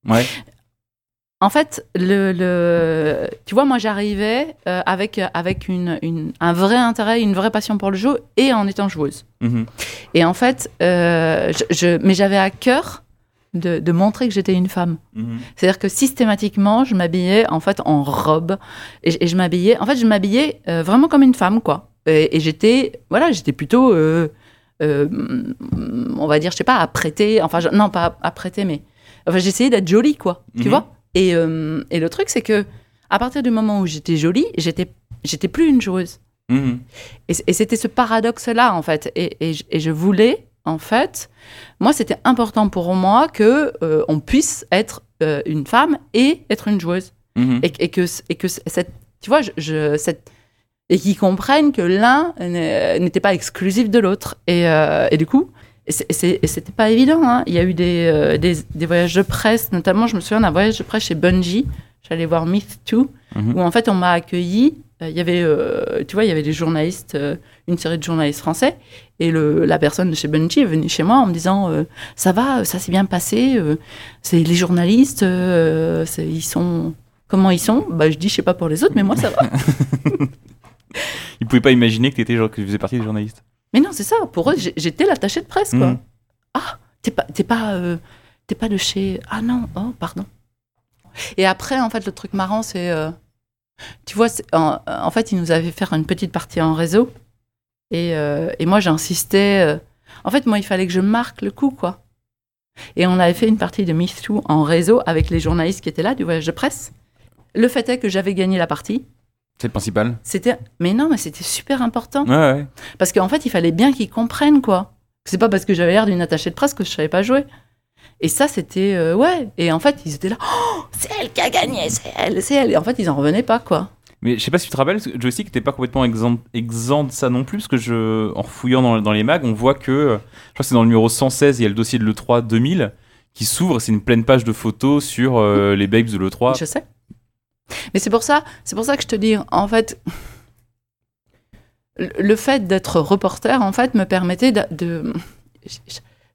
Ouais. En fait, tu vois, moi, j'arrivais avec un vrai intérêt, une vraie passion pour le jeu, et en étant joueuse. Mm-hmm. Et en fait, mais j'avais à cœur... De montrer que j'étais une femme. Mmh. C'est-à-dire que systématiquement, je m'habillais en fait en robe et je m'habillais vraiment comme une femme, quoi. Et j'étais plutôt, on va dire, je sais pas, apprêtée. Enfin, non, pas apprêtée, mais enfin, j'essayais d'être jolie, quoi. Mmh. Tu vois. Et le truc, c'est que à partir du moment où j'étais jolie, j'étais plus une joueuse. Mmh. Et c'était ce paradoxe-là, en fait. Et je voulais. En fait, moi, c'était important pour moi que on puisse être une femme et être une joueuse, mmh. et que cette, tu vois, et qu'ils comprennent que l'un n'était pas exclusif de l'autre, et du coup, c'était pas évident. Hein. Il y a eu des voyages de presse, notamment, je me souviens d'un voyage de presse chez Bungie. J'allais voir Myth II, mmh. où en fait, on m'a accueillie. Il y avait, des journalistes, une série de journalistes français, et la personne de chez Bungie est venue chez moi en me disant « ça va, ça s'est bien passé, c'est les journalistes, ils sont... Comment ils sont ?» Bah, je dis « je sais pas pour les autres, mais moi ça va !» Ils pouvaient pas imaginer que tu faisais partie des journalistes. Mais non, c'est ça, pour eux, j'étais l'attachée de presse, quoi. Mmh. Ah, t'es pas de chez... Ah non, oh, pardon. Et après, en fait, le truc marrant, c'est... Tu vois, en fait, ils nous avaient fait une petite partie en réseau. Et moi, j'insistais. En fait, moi, il fallait que je marque le coup, quoi. Et on avait fait une partie de Myth II en réseau avec les journalistes qui étaient là, du voyage de presse. Le fait est que j'avais gagné la partie. C'est le principal. Mais c'était super important. Ouais. Parce qu'en fait, il fallait bien qu'ils comprennent, quoi. C'est pas parce que j'avais l'air d'une attachée de presse que je savais pas jouer. Et ça, c'était... ouais. Et en fait, ils étaient là... Oh, c'est elle qui a gagné, c'est elle. Et en fait, ils n'en revenaient pas, quoi. Mais je sais pas si tu te rappelles, Joystick n'était pas complètement exempt de ça non plus, parce que en fouillant dans les mags, on voit que... Je crois que c'est dans le numéro 116, il y a le dossier de l'E3 2000 qui s'ouvre, c'est une pleine page de photos sur les babes de l'E3. Je sais. Mais c'est pour ça que je te dis, en fait... Le fait d'être reporter, en fait, me permettait de...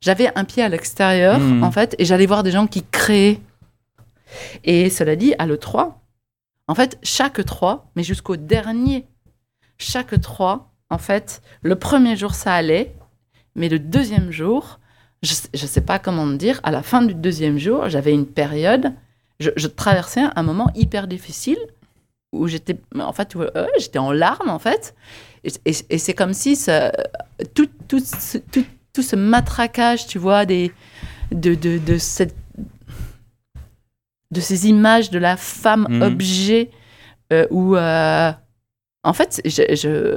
J'avais un pied à l'extérieur, en fait, et j'allais voir des gens qui créaient. Et cela dit, à l'E3, en fait, chaque E3, mais jusqu'au dernier, chaque E3, en fait, le premier jour, ça allait, mais le deuxième jour, je sais pas comment me dire, à la fin du deuxième jour, j'avais une période, je traversais un moment hyper difficile, où j'étais, en fait, j'étais en larmes, en fait, et c'est comme si ça, tout ce matraquage, tu vois, de ces images de la femme objet, où En fait,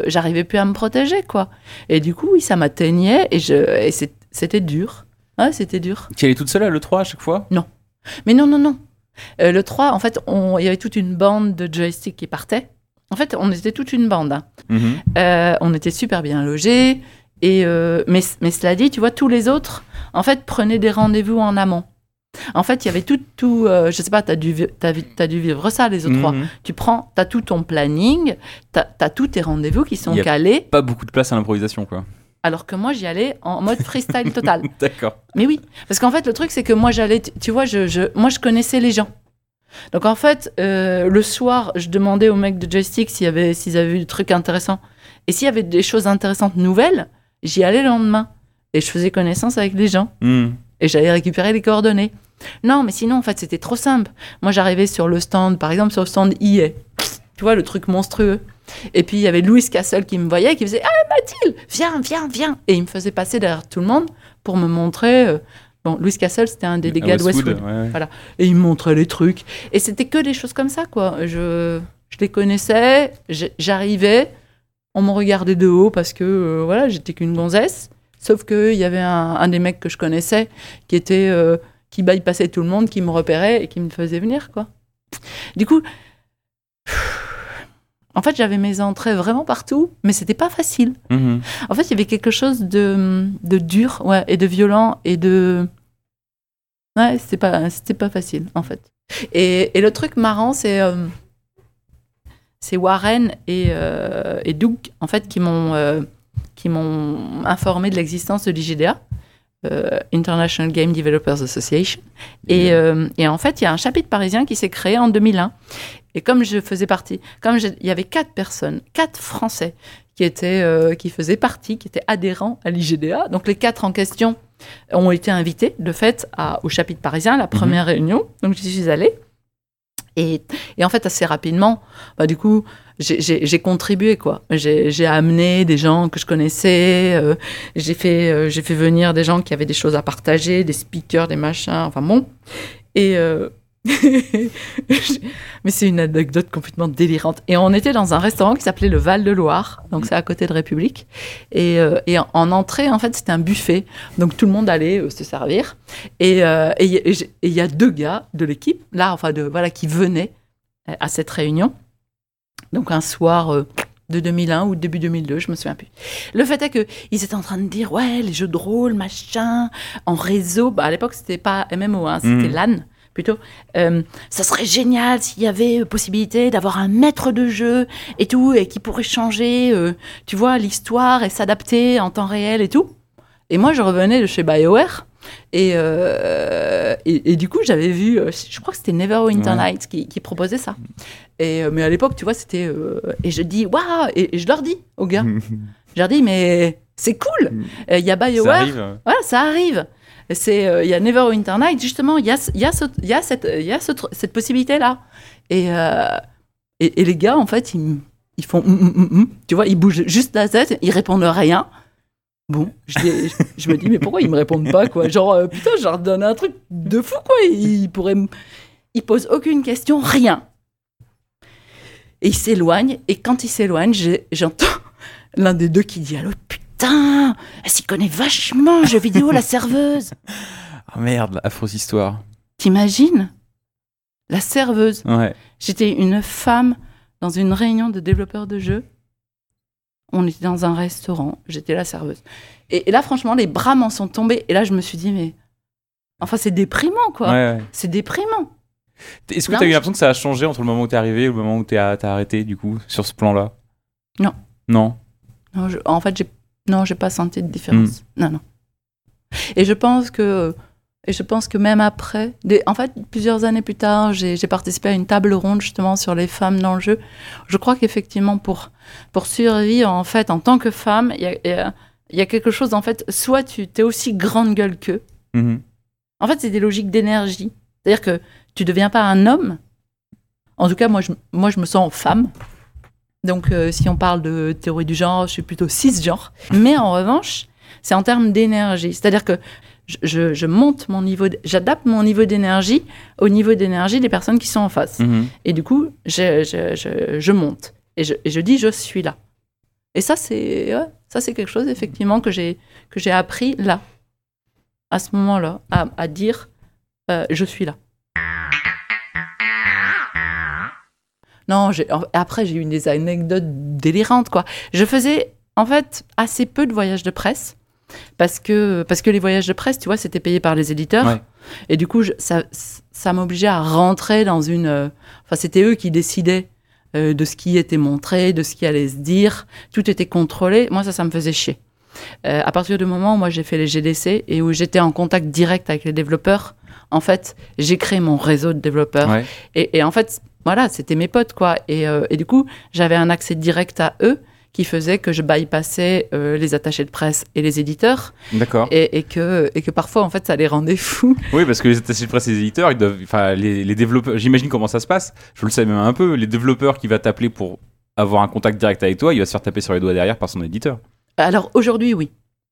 j'arrivais plus à me protéger, quoi. Et du coup, oui, ça m'atteignait et c'était dur. Ouais, c'était dur. Tu allais toute seule à l'E3 à chaque fois ? Non. Mais non. L'E3, en fait, il y avait toute une bande de Joystick qui partait. En fait, on était toute une bande. Hein. Mm-hmm. On était super bien logés. Mais cela dit, tu vois, tous les autres, en fait, prenaient des rendez-vous en amont. En fait, il y avait tout je sais pas, t'as dû vivre ça, les E3. Mm-hmm. T'as tout ton planning, t'as tous tes rendez-vous qui sont calés. Pas beaucoup de place à l'improvisation, quoi. Alors que moi, j'y allais en mode freestyle total. D'accord. Mais oui, parce qu'en fait, le truc, c'est que moi, j'allais, tu vois, je connaissais les gens. Donc, en fait, le soir, je demandais aux mecs de Joystick s'ils avaient vu des trucs intéressants. Et s'il y avait des choses intéressantes nouvelles, j'y allais le lendemain. Et je faisais connaissance avec les gens. Mm. Et j'allais récupérer les coordonnées. Non, mais sinon, en fait, c'était trop simple. Moi, j'arrivais sur le stand, par exemple, sur le stand EA. Tu vois, le truc monstrueux. Et puis, il y avait Louis Castle qui me voyait, qui faisait « Ah, Mathilde, viens !» Et il me faisait passer derrière tout le monde pour me montrer... Bon, Louis Castle, c'était un des gars de Westwood. Ouais. Voilà. Et il me montrait les trucs. Et c'était que des choses comme ça, quoi. Je les connaissais, j'arrivais, on me regardait de haut parce que, voilà, j'étais qu'une gonzesse. Sauf qu'il y avait un des mecs que je connaissais qui était... qui bypassait tout le monde, qui me repérait et qui me faisait venir, quoi. Du coup, en fait, j'avais mes entrées vraiment partout, mais c'était pas facile. Mmh. En fait, il y avait quelque chose de dur, ouais, et de violent, et de... Ouais, c'était pas facile, en fait. Et le truc marrant, c'est Warren et Doug, en fait, qui m'ont informé de l'existence de l'IGDA. International Game Developers Association. Et en fait, il y a un chapitre parisien qui s'est créé en 2001. Et comme je faisais partie, il y avait 4 Français qui faisaient partie, qui étaient adhérents à l'IGDA. Donc les 4 en question ont été invités, de fait, au chapitre parisien, la première réunion. Donc j'y suis allée. Et en fait, assez rapidement, bah, du coup, j'ai contribué, quoi. J'ai amené des gens que je connaissais, j'ai fait venir des gens qui avaient des choses à partager, des speakers, des machins, enfin bon. Mais c'est une anecdote complètement délirante. Et on était dans un restaurant qui s'appelait le Val-de-Loire, donc c'est à côté de République. Et en entrée, en fait, c'était un buffet. Donc tout le monde allait se servir. Et il y a 2 gars de l'équipe, là, enfin, qui venaient à cette réunion. Donc un soir de 2001 ou début 2002, je me souviens plus. Le fait est qu'ils étaient en train de dire, ouais, les jeux de rôle, machin, en réseau. Bah, à l'époque, c'était pas MMO, hein, c'était LAN. Plutôt, ça serait génial s'il y avait possibilité d'avoir un maître de jeu et tout, et qui pourrait changer, tu vois, l'histoire et s'adapter en temps réel et tout. Et moi, je revenais de chez BioWare, et du coup, j'avais vu, je crois que c'était Neverwinter Nights qui proposait ça. Mais à l'époque, tu vois, c'était... et je dis, waouh, et je leur dis aux gars. Je leur dis, mais c'est cool, il y a BioWare. Ça arrive. Voilà, ça arrive. Il y a Neverwinter Nights, justement, il y a cette possibilité-là. Et les gars, en fait, ils font... tu vois, ils bougent juste la tête, ils répondent rien. Bon, je me dis, mais pourquoi ils me répondent pas, quoi ? Genre, putain, je leur donne un truc de fou, quoi. Ils posent aucune question, rien. Et ils s'éloignent, et quand ils s'éloignent, j'entends l'un des deux qui dit « Allô, putain, elle s'y connaît vachement, jeux vidéo, la serveuse. » Oh merde, affreuse histoire. T'imagines ? La serveuse. Ouais. J'étais une femme dans une réunion de développeurs de jeux. On était dans un restaurant, j'étais la serveuse. Et là, franchement, les bras m'en sont tombés. Et là, je me suis dit, mais... Enfin, c'est déprimant, quoi. Ouais. C'est déprimant. Est-ce que tu as eu l'impression que ça a changé entre le moment où t'es arrivée et le moment où t'as arrêté, du coup, sur ce plan-là ? Non. Non, en fait, j'ai pas senti de différence. Non. Et je pense que même après, en fait, plusieurs années plus tard, j'ai participé à une table ronde justement sur les femmes dans le jeu. Je crois qu'effectivement, pour survivre en fait en tant que femme, il y a quelque chose en fait. Soit tu t'es aussi grande gueule qu'eux. Mmh. En fait, c'est des logiques d'énergie. C'est-à-dire que tu deviens pas un homme. En tout cas, moi, je me sens femme. Donc, si on parle de théorie du genre, je suis plutôt cisgenre. Mais en revanche, c'est en termes d'énergie. C'est-à-dire que je monte mon niveau, j'adapte mon niveau d'énergie au niveau d'énergie des personnes qui sont en face. Mmh. Et du coup, je monte. Et je dis je suis là. Et ça c'est quelque chose effectivement que j'ai appris là, à ce moment-là, à dire je suis là. Non, après j'ai eu des anecdotes délirantes quoi. Je faisais en fait assez peu de voyages de presse parce que les voyages de presse, tu vois, c'était payé par les éditeurs. Ouais. Et du coup, ça m'obligeait à rentrer dans une enfin c'était eux qui décidaient de ce qui était montré, de ce qui allait se dire, tout était contrôlé. Moi, ça me faisait chier. À partir du moment où moi, j'ai fait les GDC et où j'étais en contact direct avec les développeurs, en fait, j'ai créé mon réseau de développeurs. Ouais. Et en fait, voilà, c'était mes potes, quoi. Et du coup, j'avais un accès direct à eux qui faisait que je bypassais les attachés de presse et les éditeurs. D'accord. Et que parfois, en fait, ça les rendait fous. Oui, parce que les attachés de presse et les éditeurs, ils doivent, enfin, les développeurs, j'imagine comment ça se passe. Je le sais même un peu. Les développeurs qui va t'appeler pour avoir un contact direct avec toi, il va se faire taper sur les doigts derrière par son éditeur. Alors, aujourd'hui, oui.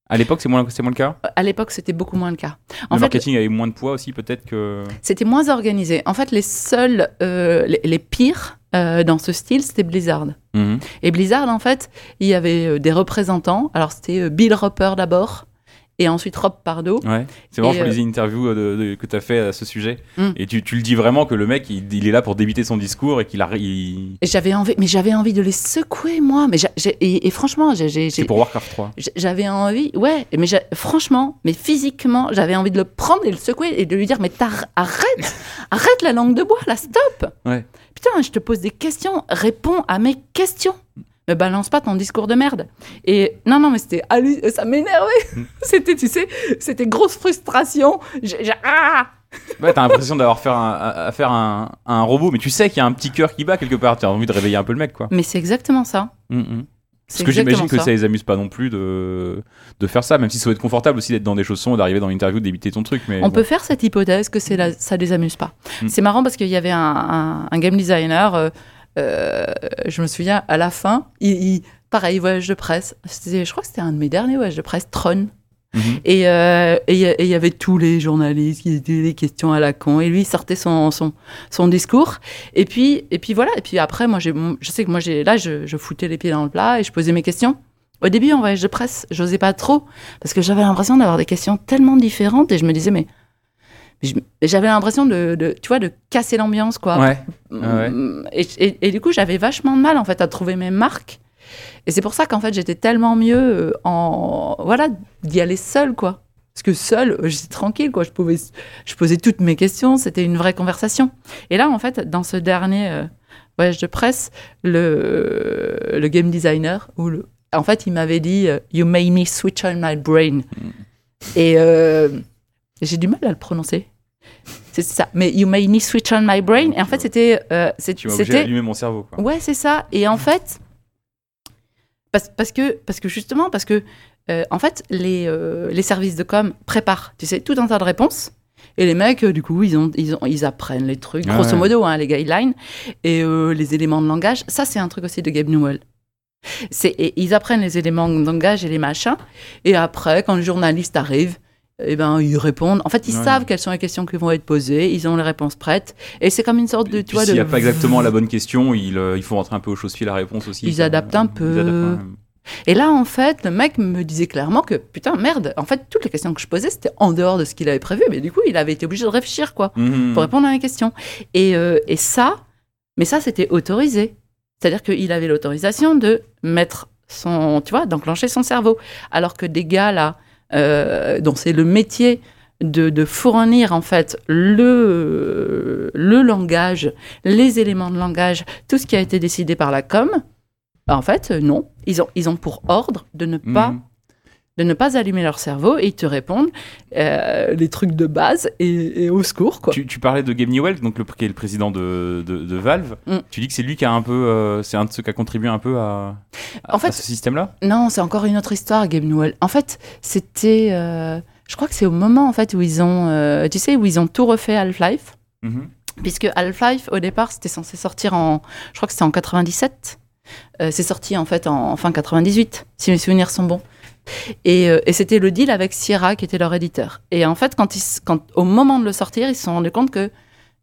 À l'époque, c'est moins le cas ? À l'époque, c'était beaucoup moins le cas. Le marketing avait moins de poids aussi, peut-être que... C'était moins organisé. En fait, les seuls, les pires... dans ce style, c'était Blizzard. Mmh. Et Blizzard, en fait, il y avait des représentants. Alors, c'était Bill Roper d'abord, et ensuite Rob Pardo. Ouais. C'est marrant, je lisais une interview que tu as fait à ce sujet. Mmh. Et tu le dis vraiment que le mec, il est là pour débiter son discours et qu'il a... Et j'avais envie de les secouer, moi. Mais franchement... C'est pour Warcraft 3. J'avais envie... Ouais, mais franchement, mais physiquement, j'avais envie de le prendre et le secouer et de lui dire, mais arrête la langue de bois, là, stop. Ouais. Putain, je te pose des questions, réponds à mes questions. Ne balance pas ton discours de merde. Et non, mais c'était ça m'énervait. C'était, tu sais, c'était grosse frustration. Ouais, t'as l'impression d'avoir affaire à un robot, mais tu sais qu'il y a un petit cœur qui bat quelque part. T'as envie de réveiller un peu le mec, quoi. Mais c'est exactement ça. Mm-hmm. Parce que j'imagine que ça les amuse pas non plus de faire ça, même si ça doit être confortable aussi d'être dans des chaussons, d'arriver dans l'interview, d'éviter ton truc. Mais On peut faire cette hypothèse que ça les amuse pas. Mm. C'est marrant parce qu'il y avait un game designer, je me souviens, à la fin, pareil, voyage de presse. Je crois que c'était un de mes derniers voyages de presse, Tron. Mm-hmm. Et il y avait tous les journalistes qui étaient des questions à la con. Et lui, il sortait son discours. Et puis voilà. Et puis après, moi, je sais que moi, je foutais les pieds dans le plat et je posais mes questions. Au début, en voyage de presse, j'osais pas trop parce que j'avais l'impression d'avoir des questions tellement différentes et je me disais, mais j'avais l'impression de casser l'ambiance, quoi. Ouais. Et du coup, j'avais vachement de mal, en fait, à trouver mes marques. Et c'est pour ça qu'en fait, j'étais tellement mieux d'y aller seule, quoi. Parce que seule, j'étais tranquille, quoi. Je posais toutes mes questions, c'était une vraie conversation. Et là, en fait, dans ce dernier voyage de presse, le game designer, en fait, il m'avait dit « You made me switch on my brain ». Et j'ai du mal à le prononcer. C'est ça. Mais you made me switch on my brain. Et en fait, c'était... tu m'as obligé d'allumer mon cerveau, quoi. Ouais, c'est ça. Et en fait... Parce que en fait, les services de com préparent, tu sais, tout un tas de réponses. Et les mecs, du coup, ils apprennent les trucs, grosso modo, hein, les guidelines, et les éléments de langage. Ça, c'est un truc aussi de Gabe Newell. Ils apprennent les éléments de langage et les machins. Et après, quand le journaliste arrive, eh ben, ils répondent. En fait, ils savent quelles sont les questions qui vont être posées. Ils ont les réponses prêtes. Et c'est comme une sorte de... Tu vois, s'il n'y a pas exactement la bonne question, il faut rentrer un peu au chausse-pied la réponse aussi. Ils adaptent un peu. Et là, en fait, le mec me disait clairement que, putain, merde, en fait, toutes les questions que je posais, c'était en dehors de ce qu'il avait prévu. Mais du coup, il avait été obligé de réfléchir, quoi, pour répondre à mes questions. Et ça... Mais ça, c'était autorisé. C'est-à-dire qu'il avait l'autorisation de mettre son... Tu vois, d'enclencher son cerveau. Alors que des gars, là... donc c'est le métier de fournir en fait le langage, les éléments de langage, tout ce qui a été décidé par la com. En fait, non, ils ont pour ordre de ne pas allumer leur cerveau et ils te répondent les trucs de base et au secours, quoi. Tu parlais de Gabe Newell, donc qui est le président de Valve. Mm. Tu dis que c'est lui qui a un peu, c'est un de ceux qui a contribué un peu à ce système-là ? Non, c'est encore une autre histoire, Gabe Newell. En fait, c'était, je crois que c'est au moment en fait où ils ont tout refait Half-Life, puisque Half-Life au départ c'était censé sortir je crois que c'était en 97. C'est sorti en fait en fin 98, si mes souvenirs sont bons. Et c'était le deal avec Sierra qui était leur éditeur. Et en fait, au moment de le sortir, ils se sont rendus compte que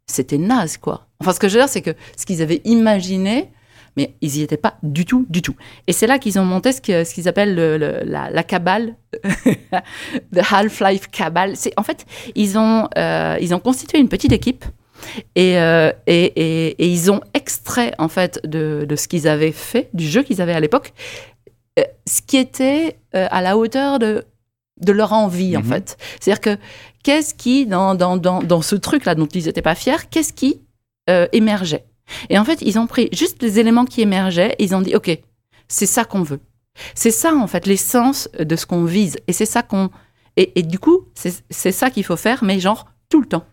c'était naze, quoi. Enfin, ce que je veux dire, c'est que ce qu'ils avaient imaginé, mais ils n'y étaient pas du tout, du tout. Et c'est là qu'ils ont monté ce qu'ils appellent la cabale, the Half-Life cabale. C'est, en fait, ils ont constitué une petite équipe et ils ont extrait en fait de ce qu'ils avaient fait, du jeu qu'ils avaient à l'époque, ce qui était à la hauteur de leur envie, en fait. C'est-à-dire que qu'est-ce qui, dans ce truc-là dont ils n'étaient pas fiers, qu'est-ce qui émergeait? Et en fait, ils ont pris juste les éléments qui émergeaient et ils ont dit « Ok, c'est ça qu'on veut. » C'est ça, en fait, l'essence de ce qu'on vise. Et c'est ça qu'on... Et du coup, c'est ça qu'il faut faire, mais genre tout le temps.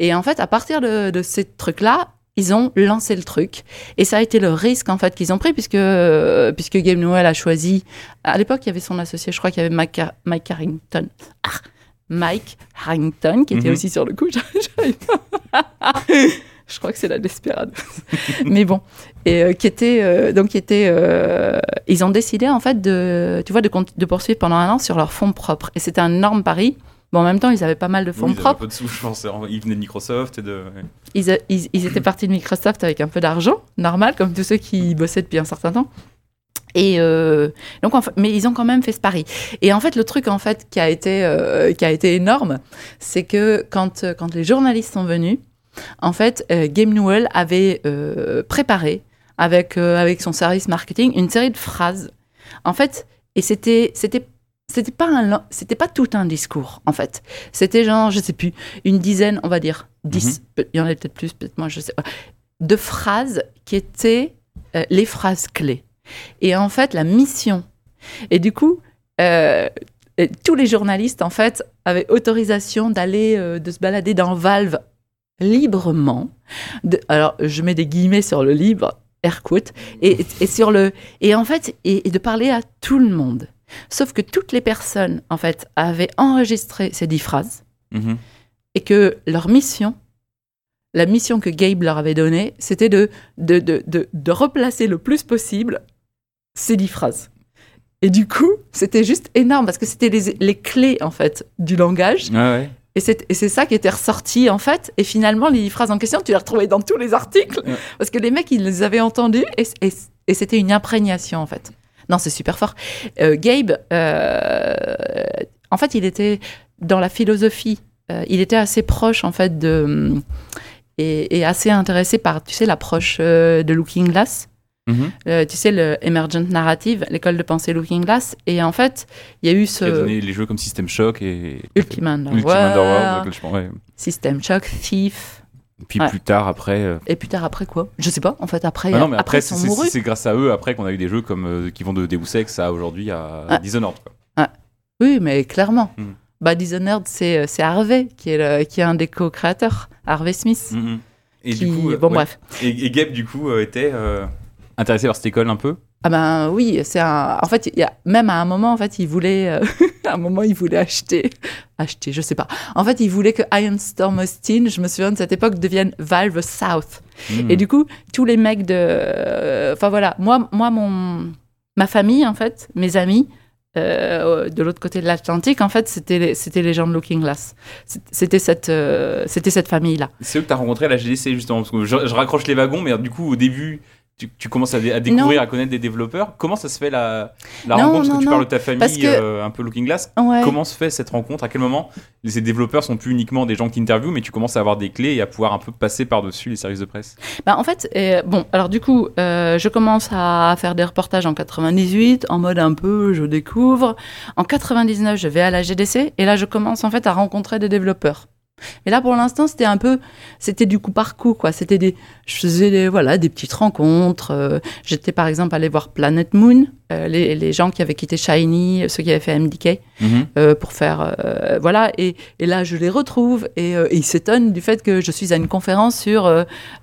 Et en fait, à partir de ces trucs-là, ils ont lancé le truc et ça a été le risque en fait qu'ils ont pris puisque Gabe Newell a choisi. À l'époque, il y avait son associé, je crois qu'il y avait Mike Harrington. Mike Harrington qui était aussi sur le coup. Je crois que c'est la Desperado. Mais bon, et ils ont décidé en fait de poursuivre pendant un an sur leurs fonds propres et c'était un énorme pari. Bon, en même temps, ils avaient pas mal de fonds propres. Un peu de sous, je pense. Ils venaient de Microsoft et de... Ils étaient partis de Microsoft avec un peu d'argent, normal, comme tous ceux qui bossaient depuis un certain temps. Et donc, en fait, mais ils ont quand même fait ce pari. Et en fait, le truc en fait qui a été énorme, c'est que quand les journalistes sont venus, en fait, Gabe Newell avait préparé avec son service marketing une série de phrases. En fait, et c'était pas tout un discours, en fait. C'était genre, je sais plus, une dizaine, on va dire, 10, il y en avait peut-être plus, peut-être moins, je sais pas, de phrases qui étaient les phrases clés. Et en fait, la mission. Et du coup, tous les journalistes, en fait, avaient autorisation d'aller, de se balader dans Valve librement. Alors, je mets des guillemets sur le libre, air quote, et sur le... Et en fait, et de parler à tout le monde. Sauf que toutes les personnes, en fait, avaient enregistré ces 10 phrases et que leur mission, la mission que Gabe leur avait donnée, c'était de replacer le plus possible ces 10 phrases. Et du coup, c'était juste énorme parce que c'était les clés, en fait, du langage. Ah ouais. Et c'est ça qui était ressorti, en fait. Et finalement, les phrases en question, tu les retrouvais dans tous les articles parce que les mecs, ils les avaient entendues et c'était une imprégnation, en fait. Non, c'est super fort. Gabe, en fait, il était dans la philosophie. Il était assez proche, en fait, et assez intéressé par, tu sais, l'approche de Looking Glass. Tu sais, le Emergent Narrative, l'école de pensée Looking Glass. Et en fait, il y a eu ce... Il a donné les jeux comme System Shock et... Ultimate Underworld. Ouais. System Shock, Thief... Et puis plus tard, après... Et plus tard, après quoi ? Je sais pas, en fait, après... non, mais après ils sont mourus. C'est grâce à eux, après, qu'on a eu des jeux comme, qui vont de Deus Ex à aujourd'hui à Dishonored. Quoi. Oui, mais clairement. Bah, Dishonored, c'est Harvey, qui est un des co-créateurs, Harvey Smith. Et qui, du coup... bon, bref. Et Gabe, du coup, était intéressé par cette école un peu ? Ah ben oui, c'est un... En fait, même à un moment, en fait, il voulait... à un moment, il voulait acheter, je sais pas. En fait, il voulait que Ion Storm Austin, je me souviens de cette époque, devienne Valve South. Et du coup, tous les mecs de... Enfin voilà, moi ma famille, en fait, mes amis, de l'autre côté de l'Atlantique, en fait, c'était les gens de Looking Glass. C'était cette famille-là. C'est eux que t'as rencontré à la GDC, justement, parce que je raccroche les wagons, mais du coup, au début... Tu commences à découvrir, à connaître des développeurs. Comment ça se fait la rencontre ? Parce que tu parles de ta famille, un peu Looking Glass. Ouais. Comment se fait cette rencontre ? À quel moment ces développeurs ne sont plus uniquement des gens qui interviewent, mais tu commences à avoir des clés et à pouvoir un peu passer par-dessus les services de presse ? Bah, en fait, alors du coup, je commence à faire des reportages en 98, en mode un peu je découvre. En 99, je vais à la GDC et là, je commence en fait à rencontrer des développeurs. Mais là, pour l'instant, c'était du coup par coup, quoi. Je faisais des petites rencontres. J'étais, par exemple, allée voir Planet Moon, les gens qui avaient quitté Shiny, ceux qui avaient fait MDK, pour faire, Et là, je les retrouve et ils s'étonnent du fait que je suis à une conférence sur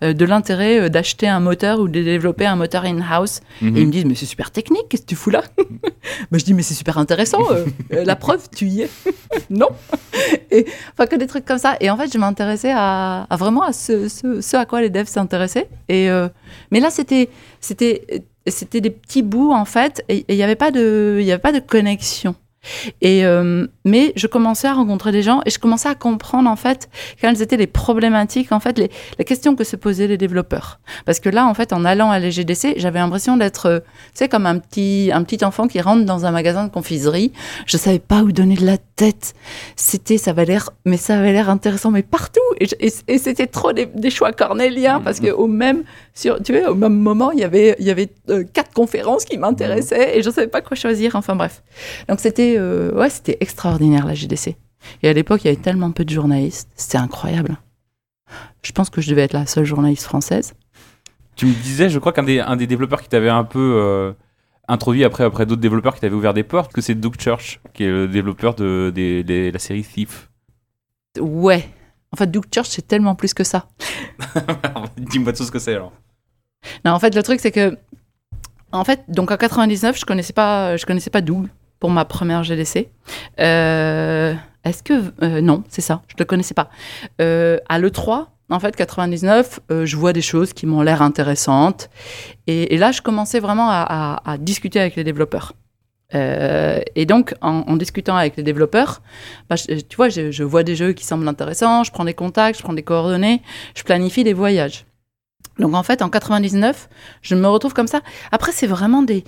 de l'intérêt d'acheter un moteur ou de développer un moteur in-house. Et ils me disent, mais c'est super technique, qu'est-ce que tu fous là ? Je dis, mais c'est super intéressant. La preuve, tu y es. Non. Enfin, que des trucs comme ça. Et en fait, je m'intéressais à vraiment à ce à quoi les devs s'intéressaient. Mais là, c'était des petits bouts, en fait, et il n'y avait pas de connexion. Mais je commençais à rencontrer des gens et je commençais à comprendre en fait quelles étaient les problématiques, en fait les questions que se posaient les développeurs. Parce que là, en fait, en allant à l'EGDC, j'avais l'impression d'être, tu sais, comme un petit enfant qui rentre dans un magasin de confiserie. Je savais pas où donner de la tête. Ça avait l'air intéressant, mais partout. Et c'était trop des choix cornéliens parce que au même moment, il y avait 4 conférences qui m'intéressaient et je savais pas quoi choisir. Enfin bref. Donc c'était extraordinaire la GDC. Et à l'époque, il y avait tellement peu de journalistes, c'était incroyable. Je pense que je devais être la seule journaliste française. Tu me disais, je crois qu'un des développeurs qui t'avait un peu introduit après d'autres développeurs qui t'avaient ouvert des portes, que c'est Doug Church, qui est le développeur de la série Thief. Ouais. En fait, Doug Church, c'est tellement plus que ça. Dis-moi tout ce que c'est alors. Non, en fait, le truc, c'est que... En fait, donc en 99, je connaissais pas Doug pour ma première GDC. Non, c'est ça, je le connaissais pas. À l'E3, en fait, 99, je vois des choses qui m'ont l'air intéressantes. Et là, je commençais vraiment à discuter avec les développeurs. Et donc, en discutant avec les développeurs, tu vois, je vois des jeux qui semblent intéressants, je prends des contacts, je prends des coordonnées, je planifie des voyages. Donc, en fait, en 99, je me retrouve comme ça. Après, c'est vraiment des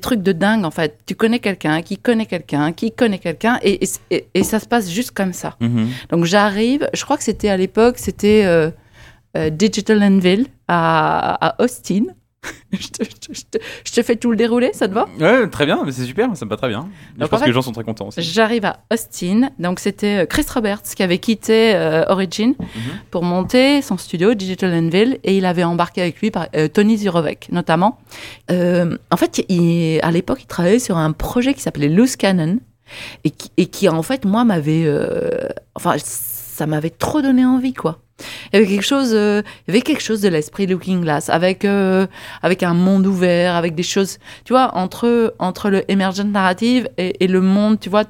trucs de dingue, en fait. Tu connais quelqu'un, qui connaît quelqu'un, et ça se passe juste comme ça. Mm-hmm. Donc, j'arrive, je crois que c'était à l'époque, c'était Digital Anvil à Austin. Je te fais tout le déroulé, ça te va ? Ouais, très bien, mais c'est super, ça me va très bien. Donc, je pense que les gens sont très contents aussi. J'arrive à Austin, donc c'était Chris Roberts qui avait quitté Origin pour monter son studio Digital Anvil, et il avait embarqué avec lui Tony Zurovec notamment. En fait, à l'époque, il travaillait sur un projet qui s'appelait Loose Cannon et qui en fait, moi, m'avait, ça m'avait trop donné envie, quoi. Il y avait quelque chose de l'esprit Looking Glass, avec un monde ouvert, avec des choses, tu vois, entre le emergent narrative et le monde, tu vois,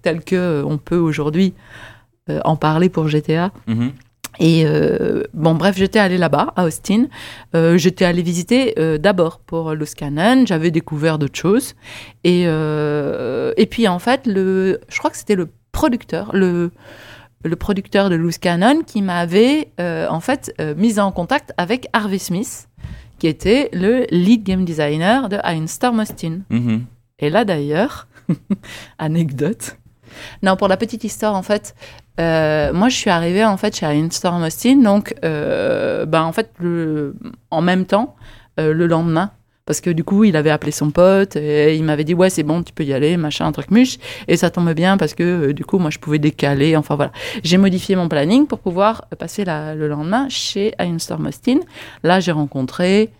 tel que on peut aujourd'hui en parler pour GTA. Mm-hmm. Et bon, bref, j'étais allée là-bas, à Austin. J'étais allée visiter d'abord pour Loose Cannon. J'avais découvert d'autres choses. Et puis, en fait, je crois que c'était le producteur, le producteur de Loose Cannon qui m'avait en fait mise en contact avec Harvey Smith, qui était le lead game designer de Ion Storm Austin. Mm-hmm. Et là d'ailleurs, anecdote. Non, pour la petite histoire en fait, moi je suis arrivée en fait chez Ion Storm Austin, donc en fait en même temps le lendemain. Parce que du coup, il avait appelé son pote et il m'avait dit « Ouais, c'est bon, tu peux y aller, machin, un truc mûche. » Et ça tombe bien parce que du coup, moi, je pouvais décaler. Enfin, voilà. J'ai modifié mon planning pour pouvoir passer le lendemain chez Ion Storm Austin. Là, j'ai rencontré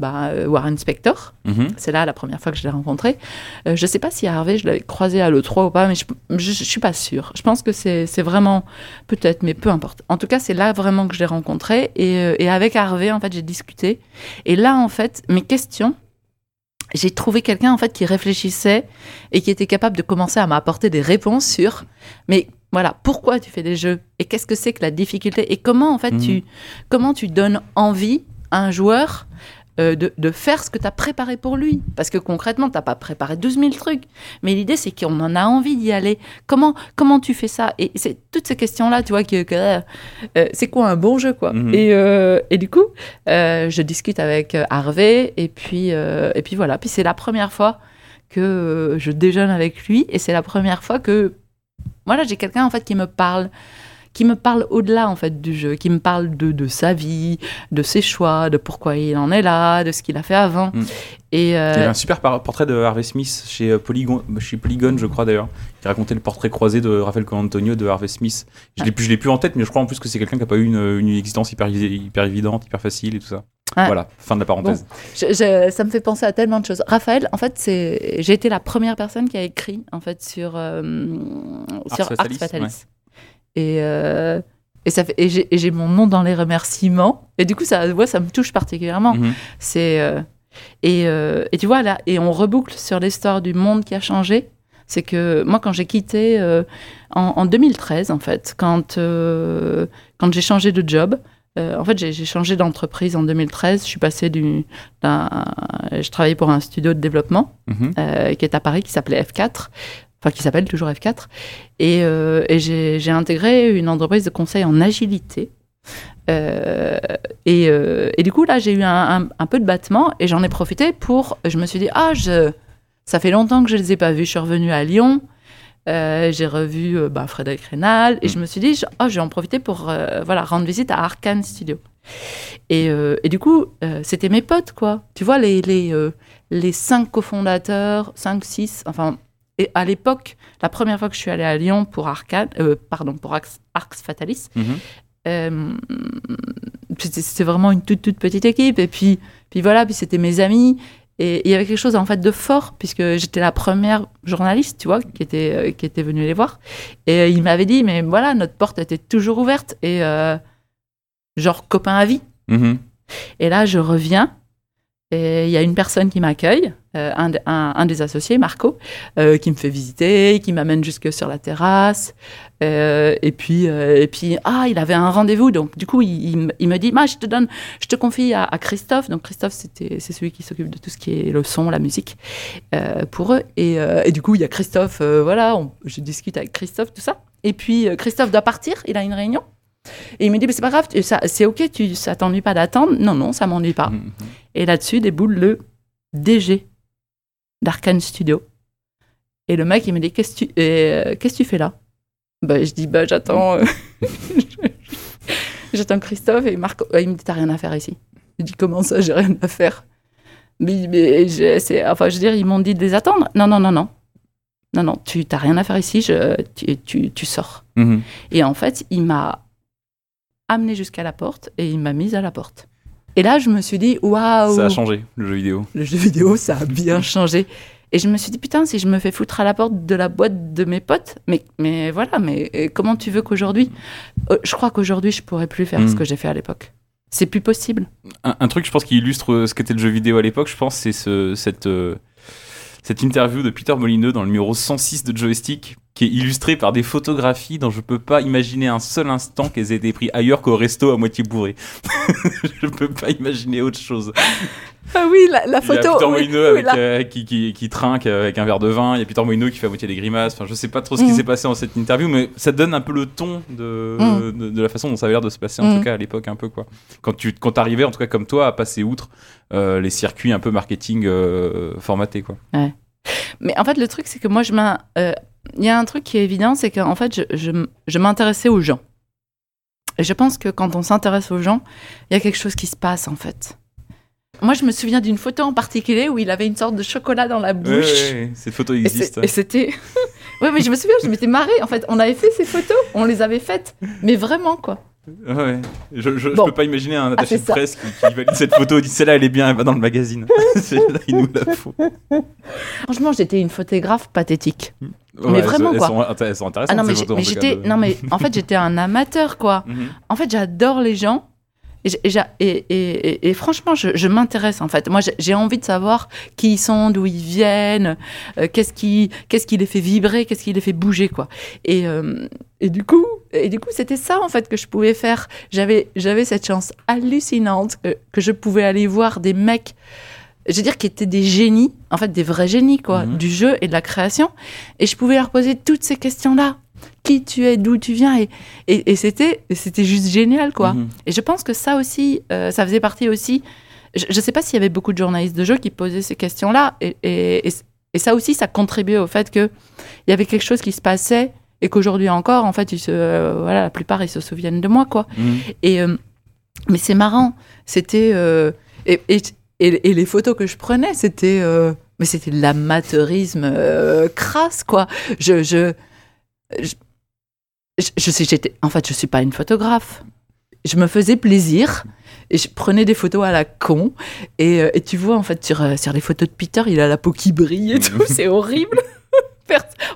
Warren Spector. Mm-hmm. C'est là la première fois que je l'ai rencontré. Je ne sais pas si Harvey, je l'avais croisé à l'E3 ou pas, mais je ne suis pas sûre. Je pense que c'est vraiment... Peut-être, mais peu importe. En tout cas, c'est là vraiment que je l'ai rencontré. Et avec Harvey, en fait, j'ai discuté. Et là, en fait, mes questions... J'ai trouvé quelqu'un, en fait, qui réfléchissait et qui était capable de commencer à m'apporter des réponses sur... Mais voilà, pourquoi tu fais des jeux ? Et qu'est-ce que c'est que la difficulté ? Et comment, en fait, tu donnes envie à un joueur... De faire ce que tu as préparé pour lui. Parce que concrètement, tu n'as pas préparé 12 000 trucs. Mais l'idée, c'est qu'on en a envie d'y aller. Comment tu fais ça ? Et c'est toutes ces questions-là, tu vois, c'est quoi un bon jeu, quoi ? Mm-hmm. Et du coup, je discute avec Harvey. Et puis voilà. Puis c'est la première fois que je déjeune avec lui. Et c'est la première fois que voilà, j'ai quelqu'un, en fait, qui me parle au-delà en fait du jeu, qui me parle de sa vie, de ses choix, de pourquoi il en est là, de ce qu'il a fait avant. Mmh. Il y a un super portrait de Harvey Smith chez Polygon, je crois d'ailleurs, qui racontait le portrait croisé de Raphaël Colantonio de Harvey Smith. Je l'ai plus en tête, mais je crois en plus que c'est quelqu'un qui n'a pas eu une existence hyper évidente, hyper facile et tout ça. Ah. Voilà, fin de la parenthèse. Bon. Ça me fait penser à tellement de choses. Raphaël, en fait, j'ai été la première personne qui a écrit en fait sur Ars Fatalis. Ouais. Et j'ai mon nom dans les remerciements. Et du coup, ça me touche particulièrement. Mmh. Et tu vois, là, et on reboucle sur l'histoire du monde qui a changé. C'est que moi, quand j'ai quitté en 2013, en fait, quand j'ai changé de job, en fait, j'ai changé d'entreprise en 2013. Je suis passée je travaillais pour un studio de développement qui est à Paris, qui s'appelait F4. enfin qui s'appelle toujours F4, et j'ai intégré une entreprise de conseil en agilité. Et du coup là j'ai eu un peu de battement et j'en ai profité pour, je me suis dit ça fait longtemps que je les ai pas vus, je suis revenue à Lyon, j'ai revu Frédéric Raynal et je me suis dit je vais en profiter pour rendre visite à Arkane Studio et du coup c'était mes potes quoi, tu vois les 5 cofondateurs, 5-6 enfin. Et à l'époque, la première fois que je suis allée à Lyon pour Arx Fatalis, c'était vraiment une toute petite équipe. Et puis c'était mes amis. Et il y avait quelque chose en fait de fort, puisque j'étais la première journaliste, tu vois, qui était venue les voir. Et ils m'avaient dit, mais voilà, notre porte était toujours ouverte. Et copain à vie. Mmh. Et là, je reviens. Et il y a une personne qui m'accueille, un des associés, Marco, qui me fait visiter, qui m'amène jusque sur la terrasse. Et puis il avait un rendez-vous. Donc, du coup, il me dit, je te confie à Christophe. Donc, Christophe, c'est celui qui s'occupe de tout ce qui est le son, la musique pour eux. Et du coup, il y a Christophe. Je discute avec Christophe, tout ça. Et puis, Christophe doit partir. Il a une réunion. Et il me dit, mais c'est pas grave, c'est ok, ça t'ennuie pas d'attendre. Non, ça m'ennuie pas. Mm-hmm. Et là-dessus déboule le DG d'Arkane Studio. Et le mec, il me dit, qu'est-ce que tu fais là ? Je dis, j'attends. J'attends Christophe et Marc. Il me dit, t'as rien à faire ici. Je dis, comment ça, j'ai rien à faire ? Ils m'ont dit de les attendre. Non. Non, tu n'as rien à faire ici, tu sors. Mmh. Et en fait, il m'a amené jusqu'à la porte et il m'a mise à la porte. Et là, je me suis dit, waouh ! Ça a changé, le jeu vidéo. Le jeu vidéo, ça a bien changé. Et je me suis dit, putain, si je me fais foutre à la porte de la boîte de mes potes, mais comment tu veux qu'aujourd'hui... je crois qu'aujourd'hui, je ne pourrais plus faire ce que j'ai fait à l'époque. C'est plus possible. Un truc, je pense, qui illustre ce qu'était le jeu vidéo à l'époque, je pense, c'est cette interview de Peter Molineux dans le numéro 106 de Joystick, qui est illustrée par des photographies dont je peux pas imaginer un seul instant qu'elles aient été prises ailleurs qu'au resto à moitié bourré. Je peux pas imaginer autre chose. Ah oui, la photo. Il y a Peter Molineux qui trinque avec un verre de vin. Il y a Peter Molineux qui fait à moitié des grimaces. Enfin, je sais pas trop ce qui s'est passé dans cette interview, mais ça donne un peu le ton de la façon dont ça avait l'air de se passer, en tout cas à l'époque, un peu quoi. Quand t'arrivais, en tout cas comme toi, à passer outre les circuits un peu marketing formatés quoi. Ouais. Mais en fait, le truc, c'est que moi, il y a un truc qui est évident, c'est qu'en fait, je m'intéressais aux gens. Et je pense que quand on s'intéresse aux gens, il y a quelque chose qui se passe, en fait. Moi, je me souviens d'une photo en particulier où il avait une sorte de chocolat dans la bouche. Oui, cette photo existe. Et c'était... Oui, mais je me souviens, je m'étais marrée, en fait. On avait fait ces photos, on les avait faites. Mais vraiment, quoi. Ouais. Je peux pas imaginer un attaché de presse qui valide cette photo et dit celle-là elle est bien, elle va dans le magazine. Il nous la faut. Franchement, j'étais une photographe pathétique. Ouais, mais vraiment quoi. Elles sont intéressantes. En fait j'étais un amateur quoi. Mm-hmm. En fait j'adore les gens et franchement je m'intéresse en fait. Moi j'ai envie de savoir qui ils sont, d'où ils viennent, qu'est-ce qui les fait vibrer, qu'est-ce qui les fait bouger quoi. Et du coup, c'était ça, en fait, que je pouvais faire. J'avais cette chance hallucinante que je pouvais aller voir des mecs, je veux dire, qui étaient des génies, en fait, des vrais génies, quoi, du jeu et de la création. Et je pouvais leur poser toutes ces questions-là. Qui tu es, d'où tu viens. Et c'était juste génial, quoi. Mmh. Et je pense que ça aussi, ça faisait partie aussi... Je sais pas s'il y avait beaucoup de journalistes de jeu qui posaient ces questions-là. Et ça aussi, ça contribuait au fait qu'il y avait quelque chose qui se passait... Et qu'aujourd'hui encore, en fait, la plupart, ils se souviennent de moi, quoi. Mmh. Mais c'est marrant. C'était... et les photos que je prenais, c'était... mais c'était de l'amateurisme crasse, quoi. Je suis pas une photographe. Je me faisais plaisir. Et je prenais des photos à la con. Et tu vois, en fait, sur les photos de Peter, il a la peau qui brille et tout. C'est horrible.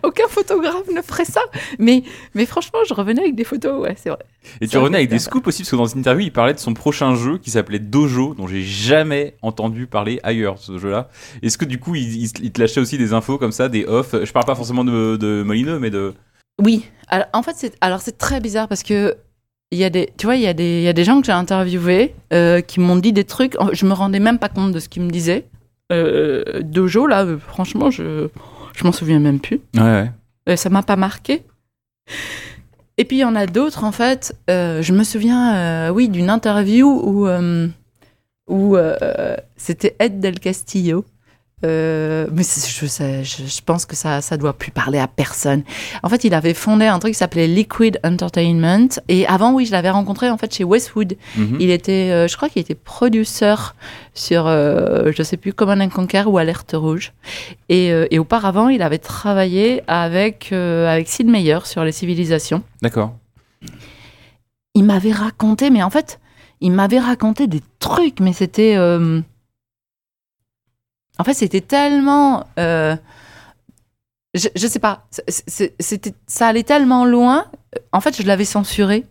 Aucun photographe ne ferait ça, mais franchement, je revenais avec des photos, ouais, c'est vrai. Et tu revenais avec des scoops aussi, parce que dans une interview, il parlait de son prochain jeu qui s'appelait Dojo, dont j'ai jamais entendu parler ailleurs, ce jeu-là. Est-ce que du coup, il te lâchait aussi des infos comme ça, des off ? Je parle pas forcément de Molineux, mais de... Oui, alors, en fait, c'est très bizarre, parce que il y a des gens que j'ai interviewés qui m'ont dit des trucs, je me rendais même pas compte de ce qu'ils me disaient. Dojo, là, franchement, je m'en souviens même plus. Ça m'a pas marqué. Et puis il y en a d'autres en fait, je me souviens d'une interview où c'était Ed Del Castillo. Mais je pense que ça doit plus parler à personne. En fait, il avait fondé un truc qui s'appelait Liquid Entertainment. Et avant, je l'avais rencontré en fait chez Westwood. Mm-hmm. Il était, je crois qu'il était producteur sur, je sais plus, Command & Conquer ou Alerte Rouge. Et auparavant, il avait travaillé avec Sid Meier sur les civilisations. D'accord. Il m'avait raconté, mais en fait, il m'avait raconté des trucs, mais c'était... En fait, c'était tellement... je sais pas. Ça allait tellement loin. En fait, je l'avais censuré.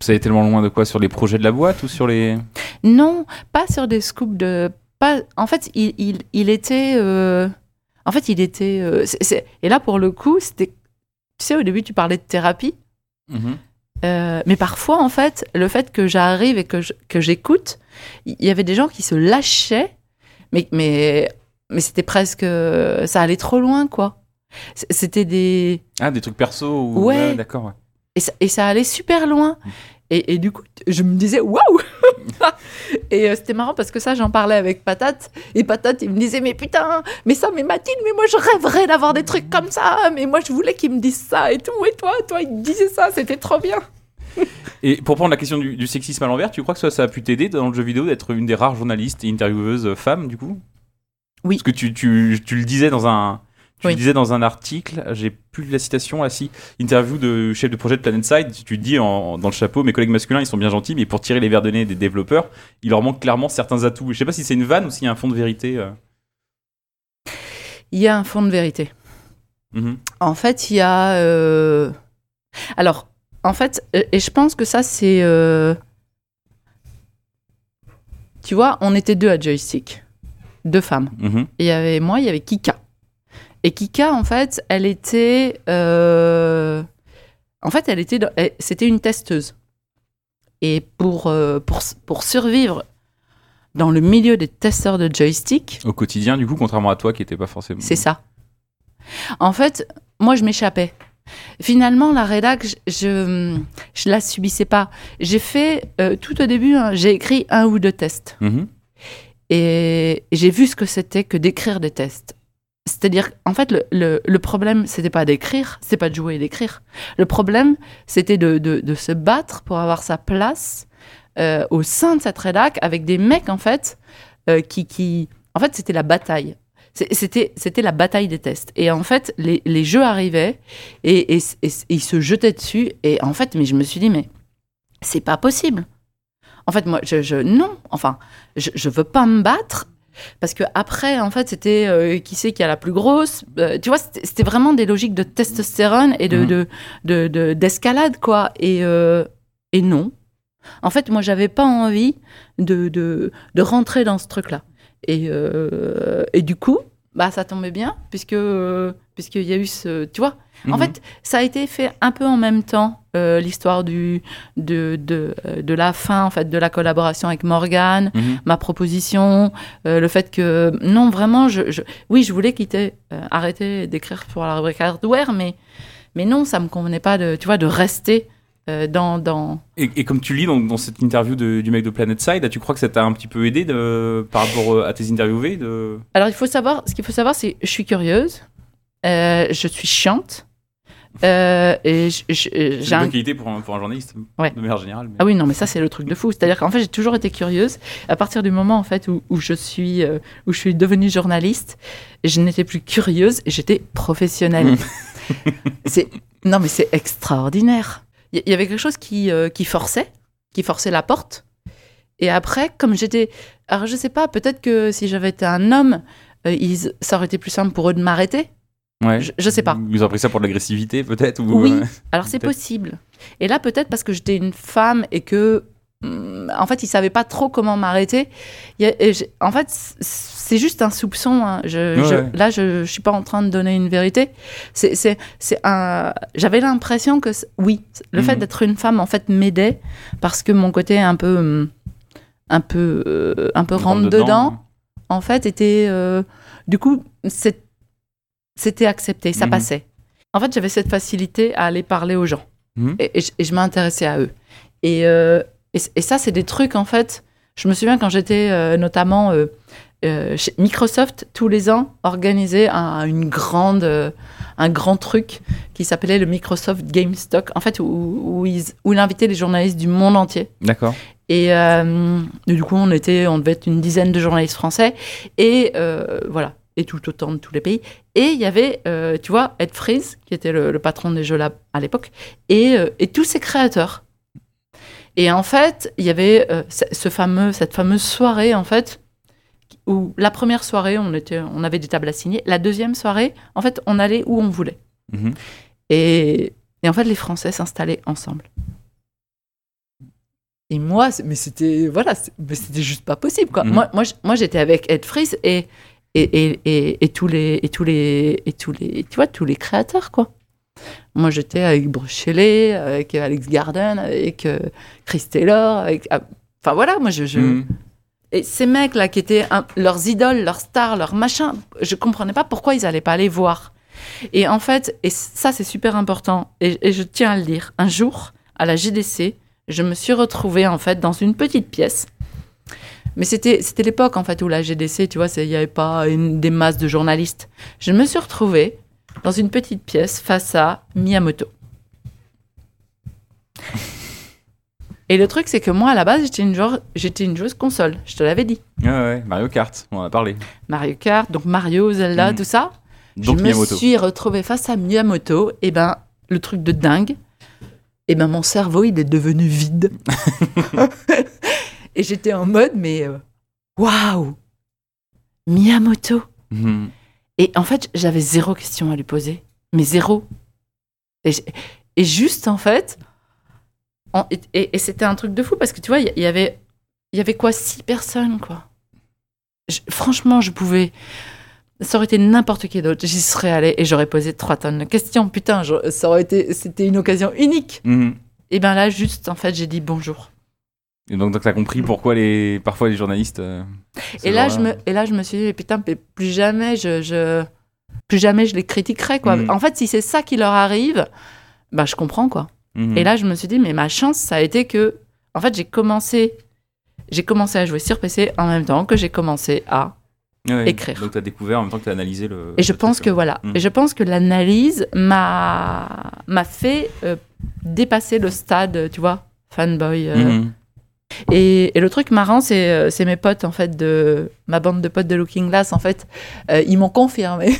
Ça allait tellement loin de quoi? Sur les projets de la boîte ou sur les... Non, pas sur des scoops de... Pas... En fait, il était... En fait, il était... Et là, pour le coup, c'était... Tu sais, au début, tu parlais de thérapie. Mmh. Mais parfois, en fait, le fait que j'arrive et que j'écoute, il y avait des gens qui se lâchaient. Mais c'était presque... Ça allait trop loin, quoi. C'était des... Ah, des trucs perso ou... Ouais. D'accord, ouais. Et ça allait super loin. Et du coup, je me disais, waouh. Et c'était marrant parce que ça, j'en parlais avec Patate. Et Patate, il me disait, mais putain, mais ça, mais Mathilde, mais moi, je rêverais d'avoir des trucs comme ça. Mais moi, je voulais qu'ils me disent ça et tout. Et toi, il me disait ça, c'était trop bien. Et pour prendre la question du sexisme à l'envers, tu crois que ça a pu t'aider dans le jeu vidéo d'être une des rares journalistes et intervieweuses femmes, du coup? Oui. Parce que tu le disais dans un... Tu le disais dans un article, j'ai plus la citation, interview de chef de projet de PlanetSide, tu dis dans le chapeau, mes collègues masculins, ils sont bien gentils, mais pour tirer les verres de nez des développeurs, il leur manque clairement certains atouts. Je sais pas si c'est une vanne ou s'il y a un fond de vérité. Il y a un fond de vérité. Mm-hmm. En fait, il y a... Alors, en fait, et je pense que ça, c'est... Tu vois, on était deux à Joystick. Deux femmes. Mm-hmm. Et il y avait moi, il y avait Kika. Et Kika, en fait, elle était... En fait, elle était... C'était une testeuse. Et pour survivre dans le milieu des testeurs de joystick... Au quotidien, du coup, contrairement à toi, qui n'était pas forcément... C'est ça. En fait, moi, je m'échappais. Finalement, la rédac, je la subissais pas. J'ai fait, tout au début, j'ai écrit un ou deux tests. Mmh. Et j'ai vu ce que c'était que d'écrire des tests. C'est-à-dire, en fait, le problème, c'était pas d'écrire, c'est pas de jouer et d'écrire. Le problème, c'était de se battre pour avoir sa place au sein de cette rédac avec des mecs, en fait, qui... En fait, c'était la bataille. C'était la bataille des tests. Et en fait, les jeux arrivaient et ils se jetaient dessus. Et en fait, mais je me suis dit, mais c'est pas possible. En fait, moi, je veux pas me battre. Parce que après, en fait, c'était qui c'est qui a la plus grosse. Tu vois, c'était vraiment des logiques de testostérone et d'escalade, quoi. Et non. En fait, moi, j'avais pas envie de rentrer dans ce truc-là. Et du coup, bah, ça tombait bien, puisqu'il y a eu ce... Tu vois, en fait, ça a été fait un peu en même temps, l'histoire de la fin, en fait, de la collaboration avec Morgane, ma proposition, le fait que... Non, vraiment, je voulais quitter, arrêter d'écrire pour la rubrique hardware, mais non, ça me convenait pas de rester... Et comme tu lis dans cette interview du mec de PlanetSide, tu crois que ça t'a un petit peu aidé par rapport à tes interviewés Alors, ce qu'il faut savoir, c'est que je suis curieuse, je suis chiante. C'est une bonne qualité pour un journaliste, ouais. De manière générale. Mais... Ah oui, non, mais ça, c'est le truc de fou. C'est-à-dire qu'en fait, j'ai toujours été curieuse. À partir du moment en fait, où je suis devenue journaliste, je n'étais plus curieuse, j'étais professionnelle. Non, mais c'est extraordinaire. Il y avait quelque chose qui forçait la porte. Et après, comme j'étais... Alors, je sais pas, peut-être que si j'avais été un homme, ça aurait été plus simple pour eux de m'arrêter. Ouais. Je sais pas. Ils ont pris ça pour de l'agressivité, peut-être ou... Oui, alors c'est possible. Et là, peut-être parce que j'étais une femme et que... En fait, ils savaient pas trop comment m'arrêter. En fait, c'est juste un soupçon. Hein. Là, je suis pas en train de donner une vérité. J'avais l'impression que le fait d'être une femme en fait m'aidait parce que mon côté un peu rentre dedans en fait était du coup c'était accepté, ça passait. En fait, j'avais cette facilité à aller parler aux gens et je m'intéressais à eux. Et ça, c'est des trucs, en fait. Je me souviens quand j'étais notamment chez Microsoft, tous les ans, organisait un grand truc qui s'appelait le Microsoft Game Stock, en fait, où il invitait les journalistes du monde entier. D'accord. Et du coup, on devait être une dizaine de journalistes français. Et voilà. Et tout autant de tous les pays. Et il y avait, tu vois, Ed Freeze, qui était le patron des jeux là à l'époque, et tous ses créateurs. Et en fait, il y avait cette fameuse soirée, en fait, où la première soirée, on avait des tables assignées. La deuxième soirée, en fait, on allait où on voulait. Mm-hmm. Et en fait, les Français s'installaient ensemble. Et moi, c'était juste pas possible, quoi. Mm-hmm. Moi, j'étais avec Ed Freeze et tous les tu vois, tous les créateurs, quoi. Moi, j'étais avec Bruchelet, avec Alex Garden, avec Chris Taylor, enfin voilà, moi et ces mecs là qui étaient leurs idoles, leurs stars, leurs machins, je comprenais pas pourquoi ils allaient pas les voir. Et en fait, et ça c'est super important, et je tiens à le dire, un jour à la GDC, je me suis retrouvée en fait dans une petite pièce. Mais c'était l'époque, en fait, où la GDC, tu vois, il n'y avait pas des masses de journalistes. Je me suis retrouvée dans une petite pièce face à Miyamoto. Et le truc, c'est que moi, à la base, j'étais une joueuse console. Je te l'avais dit. Ouais, Mario Kart, on en a parlé. Mario Kart, donc Mario, Zelda, tout ça. Donc je Miyamoto. Me suis retrouvée face à Miyamoto. Et ben, le truc de dingue, et ben, mon cerveau, il est devenu vide. Et j'étais en mode, mais waouh, Miyamoto. Et en fait, j'avais zéro question à lui poser, mais zéro. Et juste, en fait, et c'était un truc de fou, parce que tu vois, il y avait quoi, 6 personnes, quoi. Franchement, ça aurait été n'importe qui d'autre, j'y serais allée et j'aurais posé 3 tonnes de questions. Putain, c'était une occasion unique. Et bien là, juste, en fait, j'ai dit bonjour. Et donc t'as compris pourquoi parfois les journalistes. Je me suis dit, putain, mais plus jamais je les critiquerai, quoi. En fait, si c'est ça qui leur arrive, bah je comprends, quoi. Et là je me suis dit, mais ma chance, ça a été que, en fait, j'ai commencé à jouer sur PC en même temps que j'ai commencé à écrire. Donc t'as découvert en même temps que t'as analysé le. Et je pense que voilà. Et je pense que l'analyse m'a fait dépasser le stade, tu vois, fanboy. Et le truc marrant, c'est mes potes, en fait, ma bande de potes de Looking Glass, en fait, ils m'ont confirmé.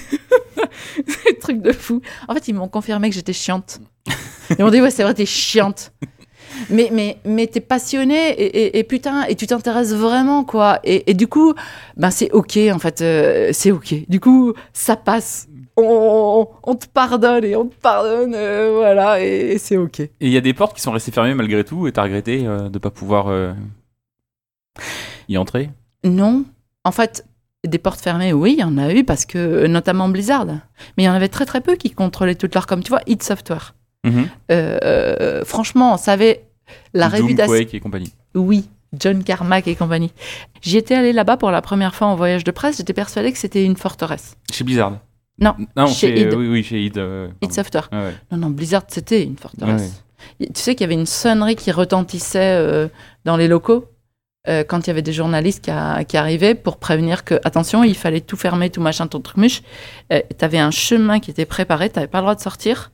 C'est un truc de fou. En fait, ils m'ont confirmé que j'étais chiante. Ils m'ont dit, ouais, c'est vrai, t'es chiante. Mais t'es passionnée et putain, et tu t'intéresses vraiment, quoi. Et du coup, ben, c'est OK, en fait, c'est OK. Du coup, ça passe. On te pardonne et on te pardonne, voilà, et c'est ok. Et il y a des portes qui sont restées fermées malgré tout, et t'as regretté de pas pouvoir y entrer ? Non, en fait, des portes fermées, oui, il y en a eu, parce que, notamment Blizzard, mais il y en avait très très peu qui contrôlaient toute leur com, tu vois, id Software. Franchement, on savait la réputation. Doom, Quake et compagnie. Oui, John Carmack et compagnie. J'y étais allée là-bas pour la première fois en voyage de presse, j'étais persuadée que c'était une forteresse. Chez Blizzard ? Non, chez id. Oui, chez id. id Software. Ah ouais. Non, Blizzard, c'était une forteresse. Ouais. Tu sais qu'il y avait une sonnerie qui retentissait dans les locaux quand il y avait des journalistes qui arrivaient pour prévenir que, attention, il fallait tout fermer, tout machin, ton truc mûche. T'avais un chemin qui était préparé, t'avais pas le droit de sortir.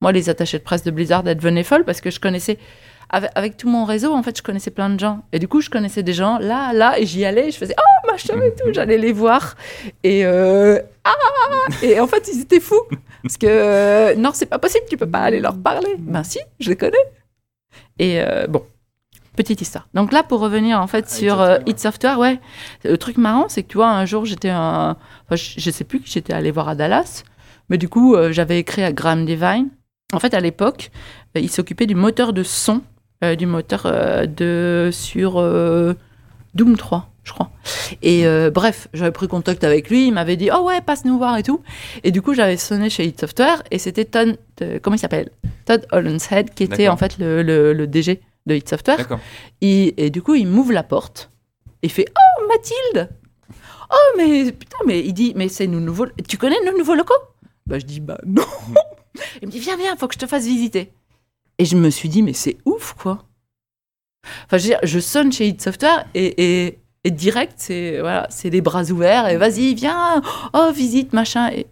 Moi, les attachés de presse de Blizzard, elles devenaient folles parce que je connaissais... Avec tout mon réseau, en fait, je connaissais plein de gens. Et du coup, je connaissais des gens là, et j'y allais, je faisais « Oh, machin et tout !» J'allais les voir. Et en fait, ils étaient fous. Parce que « Non, c'est pas possible, tu peux pas aller leur parler. » Ben si, je les connais. Bon, petite histoire. Donc là, pour revenir, en fait, sur id Software, ouais. Le truc marrant, c'est que tu vois, un jour, je sais plus qui j'étais allée voir à Dallas, mais du coup, j'avais écrit à Graham Devine. En fait, à l'époque, il s'occupait du moteur de son. Du moteur sur Doom 3, je crois. Bref, j'avais pris contact avec lui, il m'avait dit « Oh ouais, passe nous voir et tout ». Et du coup, j'avais sonné chez id Software et c'était Todd Hollinshead, qui était en fait le DG de id Software. Et du coup, il m'ouvre la porte et il fait « Oh, Mathilde !» « Oh, mais putain, mais il dit, mais c'est nos nouveaux. Tu connais nos nouveaux locaux ? Bah, je dis, bah non. Il me dit, viens, viens, faut que je te fasse visiter. Et je me suis dit, mais c'est ouf, quoi. Enfin, je veux dire, je sonne chez id Software et direct, c'est, voilà, c'est les bras ouverts et vas-y, viens, oh, visite, machin. Et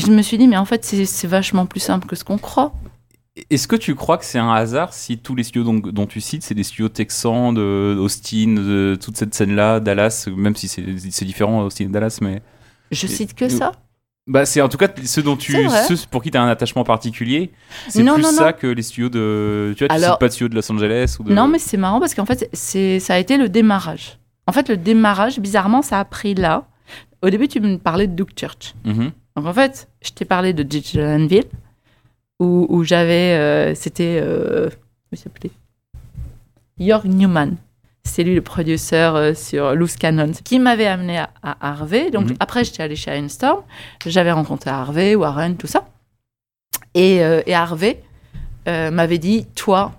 je me suis dit, mais en fait, c'est vachement plus simple que ce qu'on croit. Est-ce que tu crois que c'est un hasard si tous les studios dont tu cites, c'est des studios texans, d'Austin, de toute cette scène-là, Dallas, même si c'est différent, Austin et Dallas, mais... Je cite que ça. Bah, c'est en tout cas ceux dont ceux pour qui tu as un attachement particulier, c'est non. que les studios de... Tu vois, tu cites pas de studios de Los Angeles ou de... Non, mais c'est marrant parce qu'en fait, ça a été le démarrage. En fait, le démarrage, bizarrement, ça a pris là. Au début, tu me parlais de Doug Church. Mm-hmm. Donc en fait, je t'ai parlé de Digital Anvil, où j'avais... c'était... comment il s'appelait ? Jörg Newman. C'est lui le producteur sur Loose Cannon, qui m'avait amené à Harvey. Donc, après, j'étais allée chez Ion Storm. J'avais rencontré Harvey, Warren, tout ça. Et Harvey m'avait dit, toi,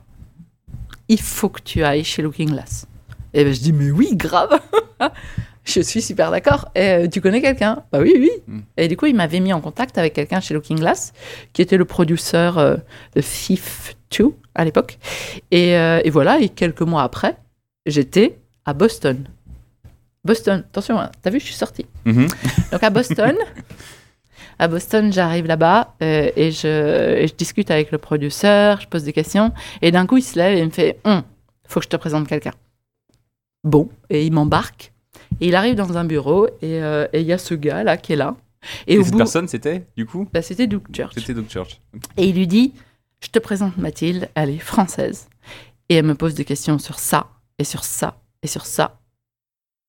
il faut que tu ailles chez Looking Glass. Et ben, je dis, mais oui, grave. Je suis super d'accord. Et, tu connais quelqu'un ? Bah oui. Et du coup, il m'avait mis en contact avec quelqu'un chez Looking Glass, qui était le producteur de Myth II à l'époque. Et voilà, et quelques mois après, j'étais à Boston. Boston, attention, hein, t'as vu, je suis sortie. Mm-hmm. Donc à Boston, j'arrive là-bas et je discute avec le producteur, je pose des questions. Et d'un coup, il se lève et il me fait « Faut que je te présente quelqu'un. » Bon, et il m'embarque. Et il arrive dans un bureau et il y a ce gars-là qui est là. Et cette personne, c'était, du coup ? Bah, c'était Doug Church. Et il lui dit « Je te présente Mathilde, elle est française. » Et elle me pose des questions sur ça. Et sur ça, et sur ça.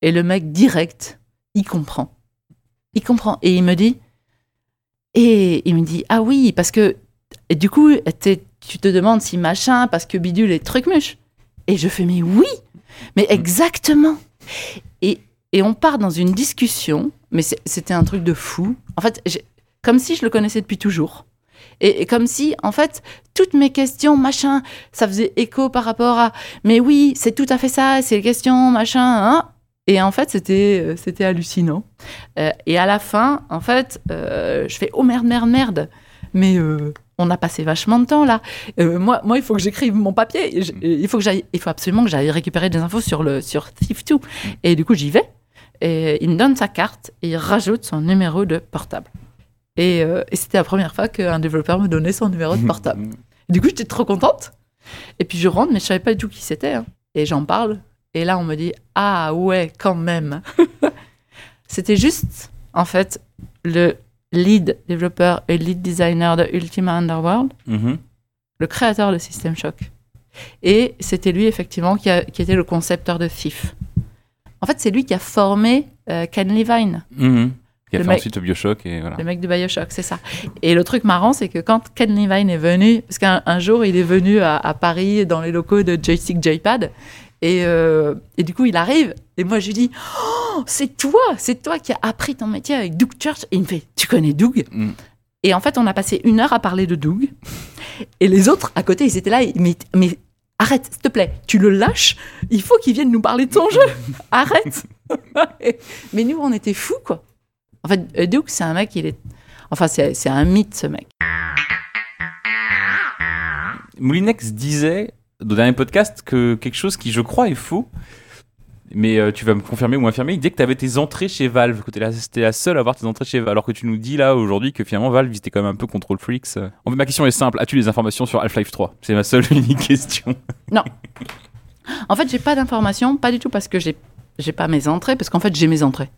Et le mec, direct, il comprend. Et il me dit... ah oui, parce que... Et du coup, tu te demandes si machin, parce que bidule est truc-muche. Et je fais, mais oui, mais exactement. Et on part dans une discussion, mais c'était un truc de fou. En fait, comme si je le connaissais depuis toujours. Et comme si, en fait, toutes mes questions, machin, ça faisait écho par rapport à « Mais oui, c'est tout à fait ça, c'est les questions, machin, hein ?» Et en fait, c'était hallucinant. Et à la fin, en fait, je fais « Oh merde !» Mais on a passé vachement de temps, là. Moi, il faut que j'écrive mon papier. Il faut absolument que j'aille récupérer des infos sur Thief 2. Et du coup, j'y vais. Et il me donne sa carte et il rajoute son numéro de portable. Et c'était la première fois qu'un développeur me donnait son numéro de portable. Du coup, j'étais trop contente. Et puis, je rentre, mais je savais pas du tout qui c'était. Hein. Et j'en parle. Et là, on me dit, ah ouais, quand même. C'était juste, en fait, le lead développeur et lead designer de Ultima Underworld, le créateur de System Shock. Et c'était lui, effectivement, qui était le concepteur de Thief. En fait, c'est lui qui a formé Ken Levine. Qui a fait ensuite BioShock et voilà. Le mec de BioShock, c'est ça. Et le truc marrant, c'est que quand Ken Levine est venu, parce qu'un jour, il est venu à Paris dans les locaux de Joystick Joypad, et du coup, il arrive, et moi, je lui dis « Oh, c'est toi qui as appris ton métier avec Doug Church !» Et il me fait « Tu connais Doug ?» Et en fait, on a passé 1 heure à parler de Doug, et les autres, à côté, ils étaient là, mais arrête, s'il te plaît, tu le lâches, il faut qu'il vienne nous parler de son jeu, arrête. Mais nous, on était fous, quoi. En fait, Duke, c'est un mec, Enfin, c'est un mythe, ce mec. Moulinex disait, dans le dernier podcast, que quelque chose qui, je crois, est faux, mais tu vas me confirmer ou infirmer, il disait que tu avais tes entrées chez Valve, que t'étais la seule à avoir tes entrées chez Valve, alors que tu nous dis, là, aujourd'hui, que finalement, Valve, c'était quand même un peu Control Freaks. En fait, ma question est simple, as-tu des informations sur Half-Life 3 ? C'est ma seule unique question. Non. En fait, j'ai pas d'informations, pas du tout, parce que j'ai pas mes entrées, parce qu'en fait, j'ai mes entrées.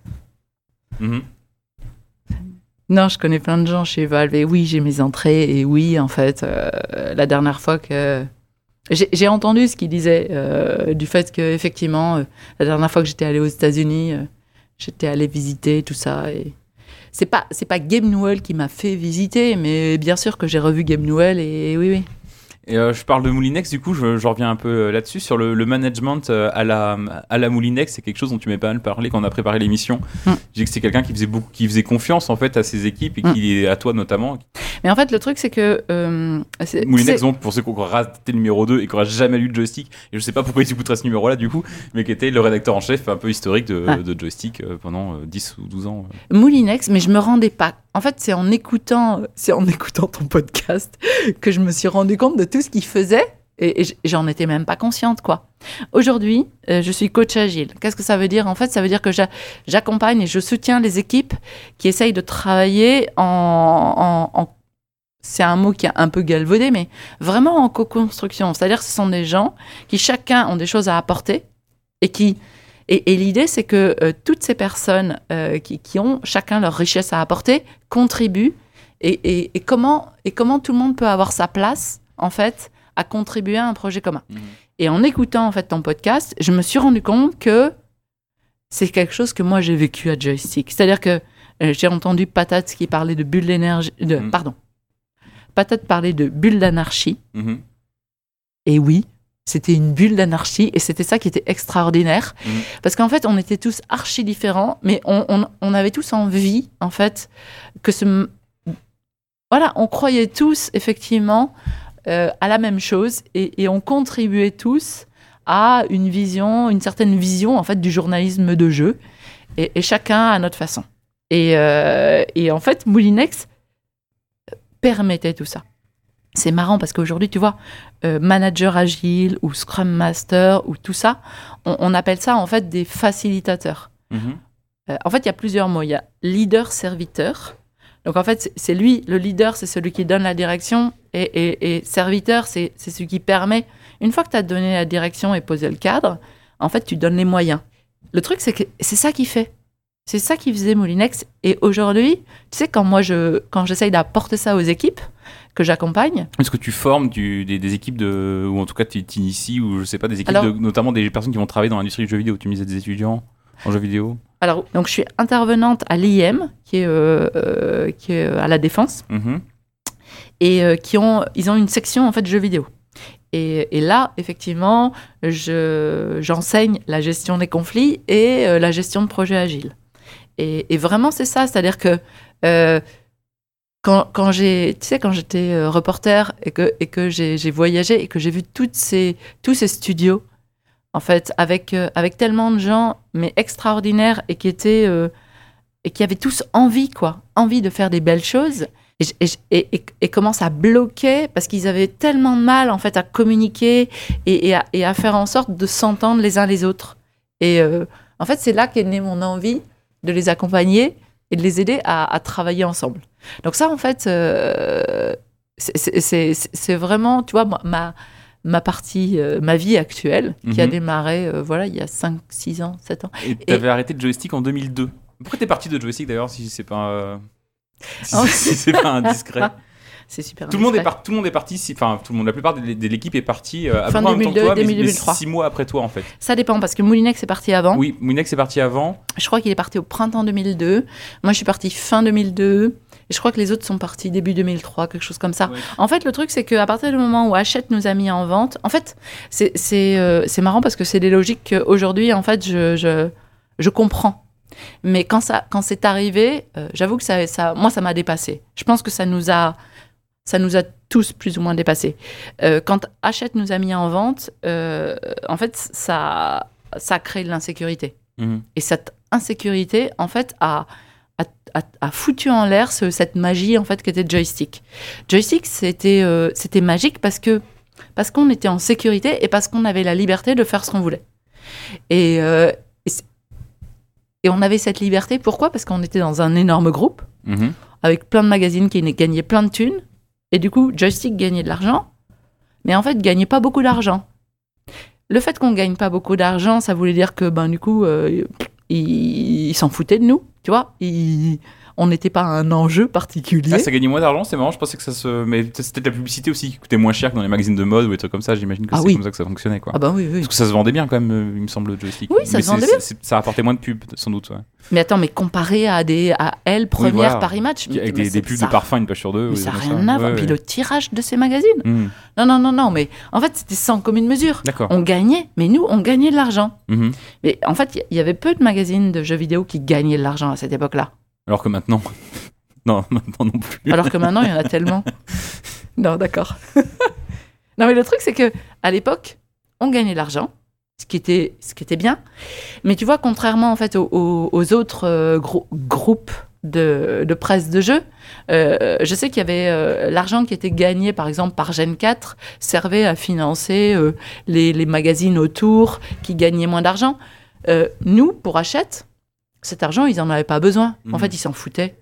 Non, je connais plein de gens chez Valve, et oui, j'ai mes entrées, et oui, en fait, la dernière fois que... J'ai entendu ce qu'il disait, du fait qu'effectivement, la dernière fois que j'étais allée aux États-Unis, j'étais allée visiter, tout ça, et... C'est pas Gabe Newell qui m'a fait visiter, mais bien sûr que j'ai revu Gabe Newell, et oui. Et je parle de Moulinex, du coup, je reviens un peu là-dessus, sur le management à la Moulinex. C'est quelque chose dont tu m'as pas mal parlé quand on a préparé l'émission. J'ai dit que c'est quelqu'un qui faisait confiance en fait à ses équipes et qui, à toi notamment. Mais en fait, le truc, c'est que Moulinex, donc pour ceux qui ont raté le numéro 2 et qui n'auraient jamais lu de Joystick, et je sais pas pourquoi ils écouteraient ce numéro-là du coup, mais qui était le rédacteur en chef un peu historique de Joystick pendant 10 ou 12 ans. Moulinex, mais je me rendais pas. En fait, c'est en écoutant ton podcast que je me suis rendu compte de tout ce qu'il faisait, et j'en étais même pas consciente, quoi. Aujourd'hui, je suis coach agile. Qu'est-ce que ça veut dire ? En fait, ça veut dire que j'accompagne et je soutiens les équipes qui essayent de travailler en c'est un mot qui est un peu galvaudé, mais vraiment en co-construction. C'est-à-dire que ce sont des gens qui chacun ont des choses à apporter et l'idée, c'est que toutes ces personnes qui ont chacun leur richesse à apporter contribuent et comment tout le monde peut avoir sa place, en fait, à contribuer à un projet commun. Mmh. Et en écoutant, en fait, ton podcast, je me suis rendu compte que c'est quelque chose que moi, j'ai vécu à Joystick. C'est-à-dire que j'ai entendu Patate qui parlait de bulle d'énergie... Patate parlait de bulle d'anarchie. Mmh. Et oui, c'était une bulle d'anarchie et c'était ça qui était extraordinaire. Mmh. Parce qu'en fait, on était tous archi différents, mais on avait tous envie, en fait, que ce... Voilà, on croyait tous, effectivement... à la même chose et on contribuait tous à une certaine vision en fait du journalisme de jeu et chacun à notre façon et en fait Moulinex permettait tout ça. C'est marrant parce qu'aujourd'hui tu vois manager agile ou scrum master ou tout ça on appelle ça en fait des facilitateurs. En fait il y a plusieurs mots, il y a leader serviteur. Donc, en fait, c'est lui, le leader, c'est celui qui donne la direction et serviteur, c'est celui qui permet. Une fois que tu as donné la direction et posé le cadre, en fait, tu donnes les moyens. Le truc, c'est que c'est ça qu'il fait. C'est ça qu'il faisait Moulinex. Et aujourd'hui, tu sais, quand j'essaye d'apporter ça aux équipes que j'accompagne... Est-ce que tu formes des équipes de... Ou en tout cas, tu t'inities, ou je sais pas, des équipes, alors, notamment des personnes qui vont travailler dans l'industrie du jeu vidéo. Tu mises à des étudiants en jeu vidéo ? Alors, donc je suis intervenante à l'IM, qui est à la Défense, et ils ont une section en fait jeux vidéo. Et là, effectivement, j'enseigne la gestion des conflits et la gestion de projets agiles. Et vraiment, c'est ça, c'est-à-dire que quand j'étais reporter et que j'ai voyagé et que j'ai vu tous ces studios. En fait, avec tellement de gens, mais extraordinaires, et qui étaient et qui avaient tous envie de faire des belles choses, et comment ça bloquait parce qu'ils avaient tellement de mal en fait à communiquer et à faire en sorte de s'entendre les uns les autres. Et en fait, c'est là qu'est née mon envie de les accompagner et de les aider à travailler ensemble. Donc ça, en fait, c'est vraiment, tu vois, ma partie, ma vie actuelle, qui a démarré, il y a 5, 6 ans, 7 ans. Et tu avais arrêté de Joystick en 2002. Pourquoi t'es parti de Joystick, d'ailleurs, si c'est pas, si c'est pas indiscret? C'est super indiscret. Tout le monde est parti, enfin, la plupart de l'équipe est partie à peu près en même temps que toi, mais 6 mois après toi, en fait. Ça dépend, parce que Moulinex est parti avant. Oui, Moulinex est parti avant. Je crois qu'il est parti au printemps 2002. Moi, je suis partie fin 2002. Et je crois que les autres sont partis début 2003, quelque chose comme ça. Ouais. En fait, le truc, c'est qu'à partir du moment où Hachette nous a mis en vente, en fait, c'est marrant parce que c'est des logiques qu'aujourd'hui, en fait, je comprends. Mais quand c'est arrivé, j'avoue que moi, ça m'a dépassé. Je pense que ça nous a tous plus ou moins dépassés. Quand Hachette nous a mis en vente, en fait, ça crée de l'insécurité. Mmh. Et cette insécurité, en fait, a foutu en l'air cette magie en fait qui était Joystick. Joystick c'était magique parce qu'on était en sécurité et parce qu'on avait la liberté de faire ce qu'on voulait. Et on avait cette liberté, pourquoi ? Parce qu'on était dans un énorme groupe avec plein de magazines qui gagnaient plein de thunes et du coup Joystick gagnait de l'argent mais en fait gagnait pas beaucoup d'argent. Le fait qu'on gagne pas beaucoup d'argent, ça voulait dire que du coup ils s'en foutaient de nous. Tu vois, on n'était pas à un enjeu particulier. Ah, ça gagnait moins d'argent, c'est marrant, je pensais que ça se... Mais c'était de la publicité aussi qui coûtait moins cher que dans les magazines de mode ou des trucs comme ça, j'imagine que c'est comme ça que ça fonctionnait, quoi. Ah bah oui, oui. Parce que ça se vendait bien quand même, il me semble, le joystick. Oui, ça se vendait bien. Ça rapportait moins de pubs, sans doute, ouais. Mais attends, mais comparé à elle, première Paris Match... Avec des pubs de parfum, une page sur deux. Mais ça n'a rien à voir, puis le tirage de ces magazines. Non, mais en fait, c'était sans commune mesure. D'accord. On gagnait, mais nous, on gagnait de l'argent. Mais en fait, il y avait peu de magazines de jeux vidéo qui gagnaient de l'argent à cette époque-là. Alors que maintenant... Non, maintenant non plus. Alors que maintenant, il y en a tellement. Non, d'accord. Non, mais le truc, c'est qu'à l'époque, on gagnait de l'argent, ce qui était bien. Mais tu vois, contrairement en fait, aux autres groupes de presse de jeux, je sais qu'il y avait l'argent qui était gagné, par exemple, par Gen 4, servait à financer les magazines autour qui gagnaient moins d'argent. Nous, pour Hachette, cet argent, ils n'en avaient pas besoin. En fait, ils s'en foutaient.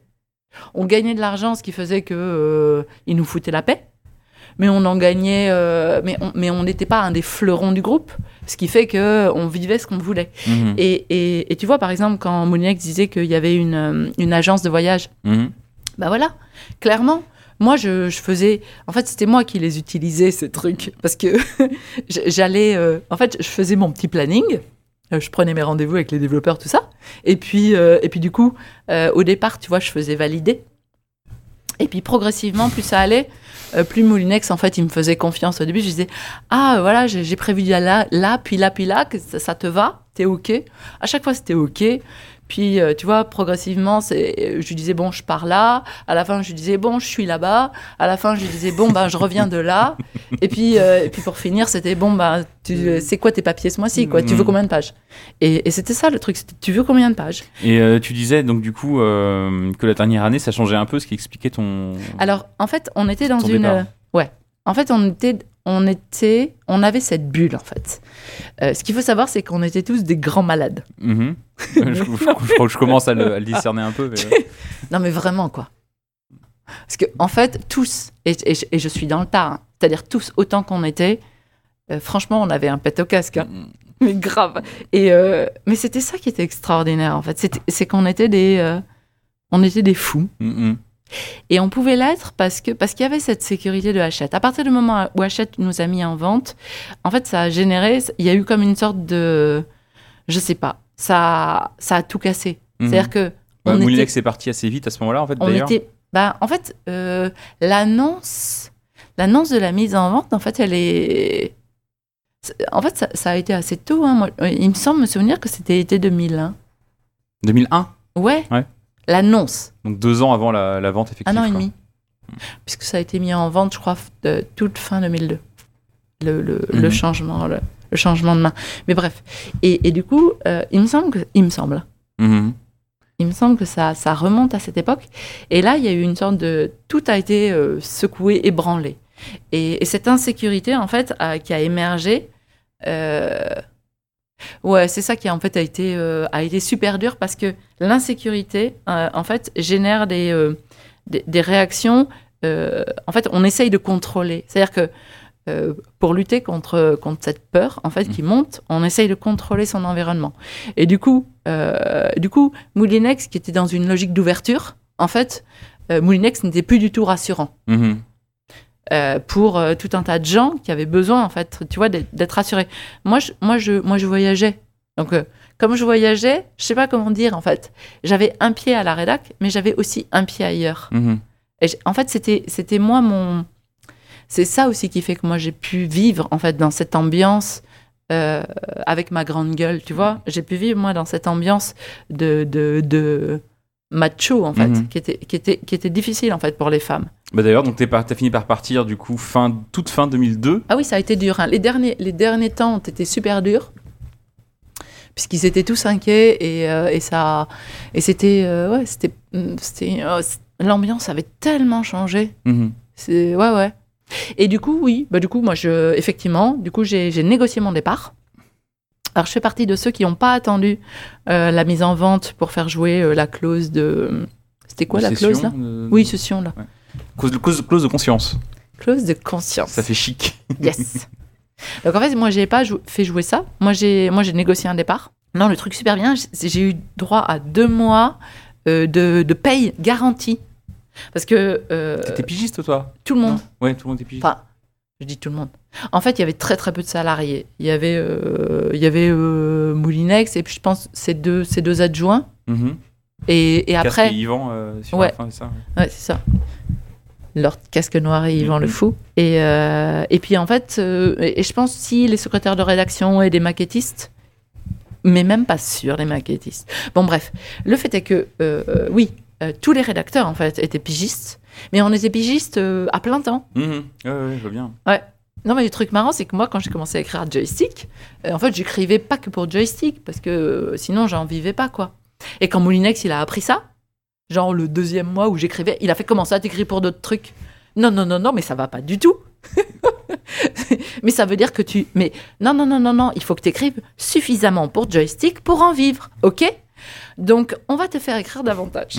On gagnait de l'argent, ce qui faisait qu'ils nous foutaient la paix. Mais on en gagnait, mais on n'était pas un des fleurons du groupe, ce qui fait qu'on vivait ce qu'on voulait. Et tu vois, par exemple, quand Mouniac disait qu'il y avait une agence de voyage, bah voilà, clairement, moi je faisais, en fait c'était moi qui les utilisais ces trucs, parce que j'allais, en fait je faisais mon petit planning. Je prenais mes rendez-vous avec les développeurs, tout ça. Et puis du coup, au départ, tu vois, je faisais valider. Et puis progressivement, plus ça allait, plus Moulinex, en fait, il me faisait confiance. Au début, je disais « Ah, voilà, j'ai prévu là, puis là, que ça te va, t'es OK ?» À chaque fois, c'était OK. Puis, tu vois, progressivement, je lui disais « Bon, je pars là. » À la fin, je lui disais « Bon, je suis là-bas. » À la fin, je lui disais « Bon, ben, je reviens de là. » Et puis pour finir, c'était « Bon, ben, c'est quoi tes papiers ce mois-ci, quoi? Tu veux combien de pages ?» et c'était ça, le truc. C'était « Tu veux combien de pages ?» Et tu disais, donc, du coup, que la dernière année, ça changeait un peu ce qui expliquait ton... Alors, en fait, on était dans une... Ouais. En fait, on avait cette bulle, en fait. Ce qu'il faut savoir, c'est qu'on était tous des grands malades. Je crois que je commence à le discerner un peu. Mais ouais. Non, mais vraiment, quoi. Parce que, en fait, tous, et je suis dans le tas, hein, c'est-à-dire tous autant qu'on était, franchement, on avait un pet au casque. Hein. Mais grave. Mais c'était ça qui était extraordinaire, en fait. C'est qu'on était des fous. Et on pouvait l'être parce qu'il y avait cette sécurité de Hachette. À partir du moment où Hachette nous a mis en vente, en fait, ça a généré... Il y a eu comme une sorte de... Je sais pas. Ça a tout cassé. C'est-à-dire que... Moulinex est parti assez vite à ce moment-là, en fait, d'ailleurs. L'annonce de la mise en vente, en fait, elle est... En fait, ça a été assez tôt. Hein. Moi, il me semble me souvenir que c'était été 2001. 2001 ? Ouais. L'annonce. Donc 2 ans avant la vente effective. 1 an et demi. Puisque ça a été mis en vente, je crois, toute fin 2002. Le changement de main. Mais bref. Et du coup, il me semble que ça remonte à cette époque. Et là, il y a eu une sorte de... Tout a été secoué, ébranlé. Et cette insécurité, en fait, qui a émergé... Ouais, c'est ça qui en fait a été super dur parce que l'insécurité en fait génère des réactions. En fait, on essaye de contrôler. C'est-à-dire que pour lutter contre cette peur en fait qui monte, on essaye de contrôler son environnement. Et du coup, Moulinex qui était dans une logique d'ouverture, en fait, Moulinex n'était plus du tout rassurant. Pour tout un tas de gens qui avaient besoin en fait, tu vois, d'être rassurés. Moi je voyageais. Donc comme je voyageais, je sais pas comment dire en fait. J'avais un pied à la rédac, mais j'avais aussi un pied ailleurs. Et en fait, c'était moi mon. C'est ça aussi qui fait que moi j'ai pu vivre en fait dans cette ambiance avec ma grande gueule, tu vois. J'ai pu vivre moi dans cette ambiance de macho en fait, qui était difficile en fait pour les femmes. Bah d'ailleurs, donc t'as fini par partir du coup toute fin 2002. Ah oui, ça a été dur. Hein. Les derniers temps ont été super durs, puisqu'ils étaient tous inquiets et c'était l'ambiance avait tellement changé. C'est ouais. Et du coup oui, bah du coup moi j'ai négocié mon départ. Alors je fais partie de ceux qui n'ont pas attendu la mise en vente pour faire jouer la clause de. C'était quoi la clause là de... Oui, cession là. Ouais. Clause de conscience. Clause de conscience. Ça fait chic. Yes. Donc en fait, moi, j'ai pas fait jouer ça. Moi, j'ai négocié un départ. Non, le truc super bien, j'ai eu droit à 2 mois de paye garantie. Parce que... T'étais pigiste, toi ? Tout le monde. Oui, tout le monde était pigiste. Enfin, je dis tout le monde. En fait, il y avait très peu de salariés. Il y avait Moulinex et puis je pense ces deux adjoints. Mm-hmm. Et après... Casque et Yvan, sur la fin, c'est ça ? Ouais, c'est ça. Leur casque noir et Yvan le fou. Et puis, en fait, et je pense si les secrétaires de rédaction et des maquettistes, mais même pas sûr, les maquettistes. Bon, bref, le fait est que, tous les rédacteurs, en fait, étaient pigistes, mais on était pigistes à plein temps. Mmh. Oui, je vois bien. Ouais. Non, mais le truc marrant, c'est que moi, quand j'ai commencé à écrire à Joystick, en fait, j'écrivais pas que pour Joystick, parce que sinon, j'en vivais pas, quoi. Et quand Moulinex, il a appris ça, genre le deuxième mois où j'écrivais, il a fait comment ça, t'écris pour d'autres trucs ? Non, mais ça va pas du tout. Mais ça veut dire que tu... Mais non, il faut que t'écrives suffisamment pour Joystick pour en vivre, ok ? Donc, on va te faire écrire davantage.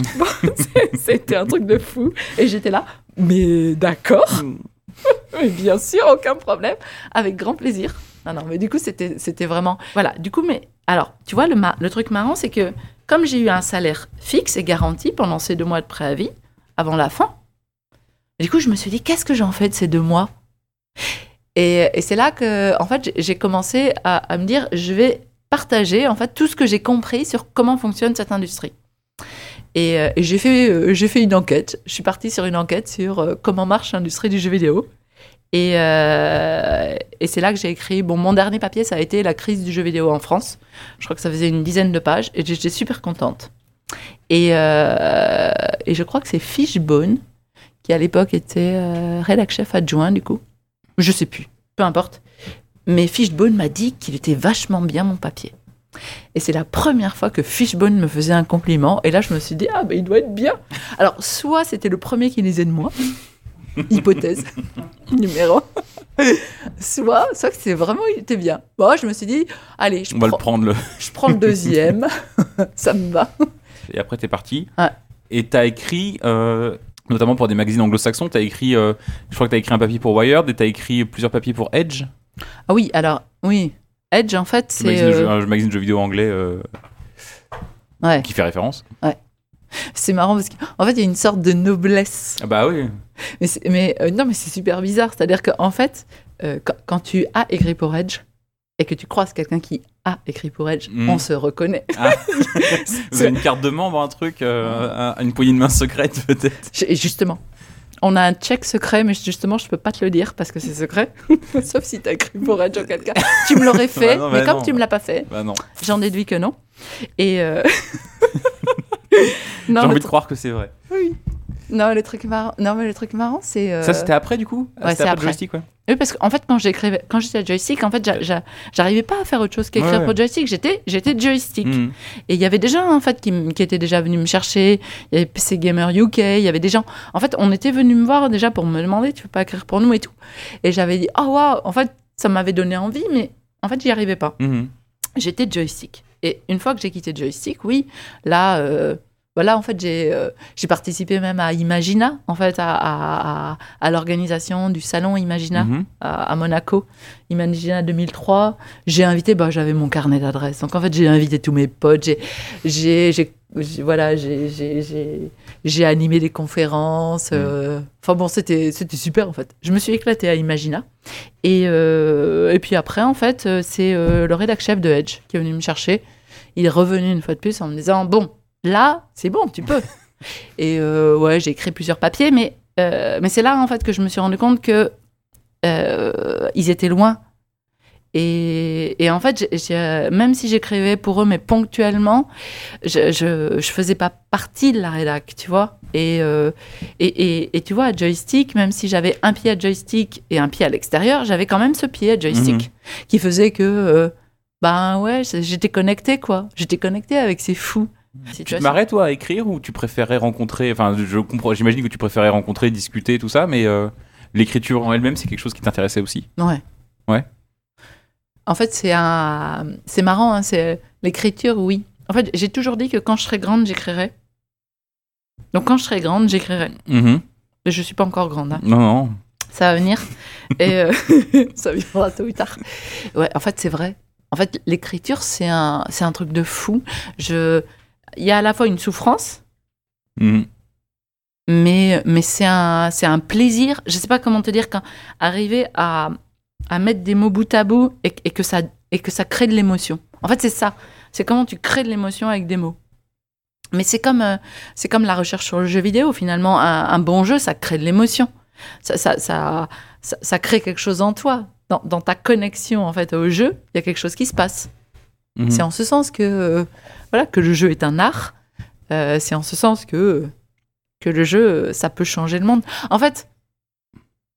C'était un truc de fou. Et j'étais là, mais d'accord. Mais bien sûr, aucun problème. Avec grand plaisir. Non, mais du coup, c'était vraiment... Voilà, du coup, mais... Alors, tu vois, le truc marrant, c'est que comme j'ai eu un salaire fixe et garanti pendant ces 2 mois de préavis, avant la fin, du coup, je me suis dit, qu'est-ce que j'en fais de ces 2 mois ? Et c'est là que, en fait, j'ai commencé à me dire, je vais partager, en fait, tout ce que j'ai compris sur comment fonctionne cette industrie. Et j'ai fait une enquête. Je suis partie sur une enquête sur comment marche l'industrie du jeu vidéo. Et c'est là que j'ai écrit... Bon, mon dernier papier, ça a été la crise du jeu vidéo en France. Je crois que ça faisait une dizaine de pages et j'étais super contente. Et je crois que c'est Fishbone, qui à l'époque était rédac chef adjoint, du coup. Je sais plus, peu importe. Mais Fishbone m'a dit qu'il était vachement bien, mon papier. Et c'est la première fois que Fishbone me faisait un compliment. Et là, je me suis dit, ah, ben, il doit être bien. Alors, soit c'était le premier qui lisait de moi... hypothèse numéro soit que c'est vraiment il était bien. Bon, je me suis dit allez, on va le prendre je prends le deuxième. Ça me va. Et après t'es parti et t'as écrit notamment pour des magazines anglo-saxons, t'as écrit je crois que t'as écrit un papier pour Wired et t'as écrit plusieurs papiers pour Edge. Ah oui, alors oui, Edge en fait c'est un magazine de jeux vidéo anglais qui fait référence. Ouais. C'est marrant parce qu'en fait, il y a une sorte de noblesse. Ah bah oui. Mais c'est super bizarre. C'est-à-dire qu'en fait, quand tu as écrit pour Edge et que tu croises quelqu'un qui a écrit pour Edge, on se reconnaît. Ah. Vous avez une carte de membre, un truc, une poignée de main secrète peut-être. Justement. On a un check secret, mais justement, je peux pas te le dire parce que c'est secret. Sauf si t'as écrit pour Edge ou quelqu'un. Tu me l'aurais fait, mais tu me l'as pas fait, non. J'en déduis que non. Et... Non, j'ai envie de croire que c'est vrai. Oui. Non, le truc marrant, c'est... Ça, c'était après, du coup ? Ouais, c'était après Joystick, ouais. Oui, parce qu'en fait, quand j'étais à Joystick, en fait, j'arrivais pas à faire autre chose qu'écrire pour Joystick. J'étais Joystick. Mmh. Et il y avait des gens, en fait, qui étaient déjà venus me chercher. Il y avait PC Gamer UK, il y avait des gens... En fait, on était venus me voir déjà pour me demander, tu veux pas écrire pour nous et tout. Et j'avais dit, oh, waouh, en fait, ça m'avait donné envie, mais en fait, j'y arrivais pas. Mmh. J'étais Joystick. Et une fois que j'ai quitté Joystick, oui, là... Voilà, en fait, j'ai participé même à Imagina, en fait, à l'organisation du salon Imagina à Monaco, Imagina 2003. J'ai invité, j'avais mon carnet d'adresses. Donc en fait, j'ai invité tous mes potes. J'ai animé des conférences. Enfin bon, c'était super en fait. Je me suis éclatée à Imagina. Et puis après, en fait, c'est le rédac-chef de Edge qui est venu me chercher. Il est revenu une fois de plus en me disant bon. Là, c'est bon, tu peux. Et j'ai écrit plusieurs papiers, mais c'est là, en fait, que je me suis rendu compte qu'ils étaient loin. Et en fait, même si j'écrivais pour eux, mais ponctuellement, je faisais pas partie de la rédac, tu vois. Et tu vois, à Joystick, même si j'avais un pied à Joystick et un pied à l'extérieur, j'avais quand même ce pied à Joystick qui faisait que, j'étais connectée, quoi. J'étais connectée avec ces fous. Tu te marrais toi à écrire ou tu préférais rencontrer, enfin je comprends, j'imagine que tu préférais rencontrer, discuter, tout ça, mais l'écriture en elle-même c'est quelque chose qui t'intéressait aussi. Ouais. En fait c'est marrant, hein, c'est l'écriture, oui. En fait j'ai toujours dit que quand je serais grande j'écrirais. Donc quand je serais grande j'écrirais. Mais je suis pas encore grande. Hein. Non. Ça va venir et ça viendra tôt ou tard. Ouais, en fait c'est vrai. En fait l'écriture c'est un truc de fou. Il y a à la fois une souffrance, Mais c'est un plaisir. Je ne sais pas comment te dire, quand arriver à mettre des mots bout à bout et que ça crée de l'émotion. En fait, c'est ça. C'est comment tu crées de l'émotion avec des mots. Mais c'est comme la recherche sur le jeu vidéo, finalement. Un bon jeu, ça crée de l'émotion. Ça crée quelque chose en toi. Dans ta connexion, en fait, au jeu, il y a quelque chose qui se passe. Mmh. C'est en ce sens que le jeu est un art. C'est en ce sens que le jeu, ça peut changer le monde. En fait,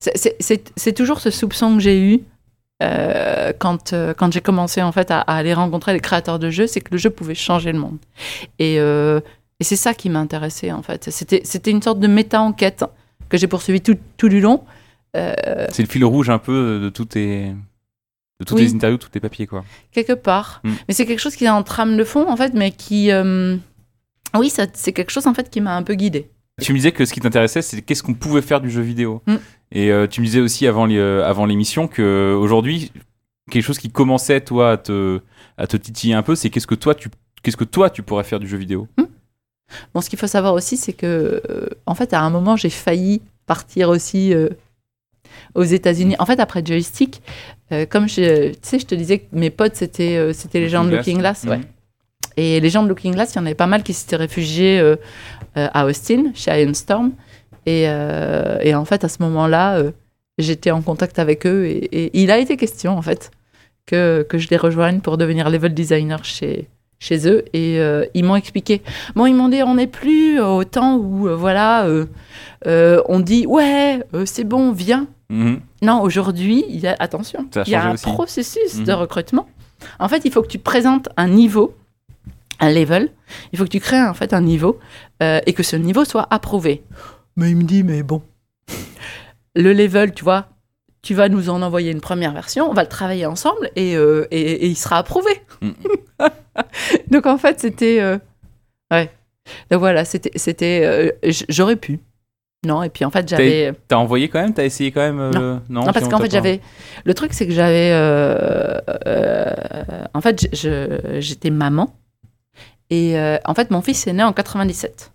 c'est toujours ce soupçon que j'ai eu quand j'ai commencé, en fait, à aller rencontrer les créateurs de jeux, c'est que le jeu pouvait changer le monde. Et c'est ça qui m'intéressait, en fait. C'était une sorte de méta-enquête que j'ai poursuivie tout du long. C'est le fil rouge un peu de toutes tes interviews, tous tes papiers, quoi. Quelque part. Mais c'est quelque chose qui est en trame de fond, en fait, mais qui... c'est quelque chose, en fait, qui m'a un peu guidée. Tu me disais que ce qui t'intéressait, c'est qu'est-ce qu'on pouvait faire du jeu vidéo. Et tu me disais aussi avant l'émission qu'aujourd'hui, quelque chose qui commençait, toi, à te titiller un peu, c'est qu'est-ce que toi tu pourrais faire du jeu vidéo. Bon, ce qu'il faut savoir aussi, c'est que, en fait, à un moment, j'ai failli partir aussi... aux États-Unis. En fait, après Joystick, comme je te disais que mes potes, c'était les gens de Looking Glass. Ouais. Et les gens de Looking Glass, il y en avait pas mal qui s'étaient réfugiés à Austin, chez Ion Storm. Et en fait, à ce moment-là, j'étais en contact avec eux. Et il a été question, en fait, que je les rejoigne pour devenir level designer chez eux. Et ils m'ont expliqué. Bon, ils m'ont dit, on n'est plus au temps où, on dit, ouais, c'est bon, viens. Non, aujourd'hui, il y a aussi un processus de recrutement. En fait, il faut que tu présentes un niveau, un level. Il faut que tu crées, en fait, un niveau et que ce niveau soit approuvé. Mais il me dit, mais bon, le level, tu vois, tu vas nous en envoyer une première version, on va le travailler ensemble et il sera approuvé. Donc, en fait, c'était... ouais. Donc, voilà, c'était j'aurais pu. Non, et puis en fait, j'avais... T'as envoyé quand même? T'as essayé quand même? Non, parce qu'en fait, j'avais... Le truc, c'est que j'avais... En fait, j'étais maman. Et en fait, mon fils est né en 97.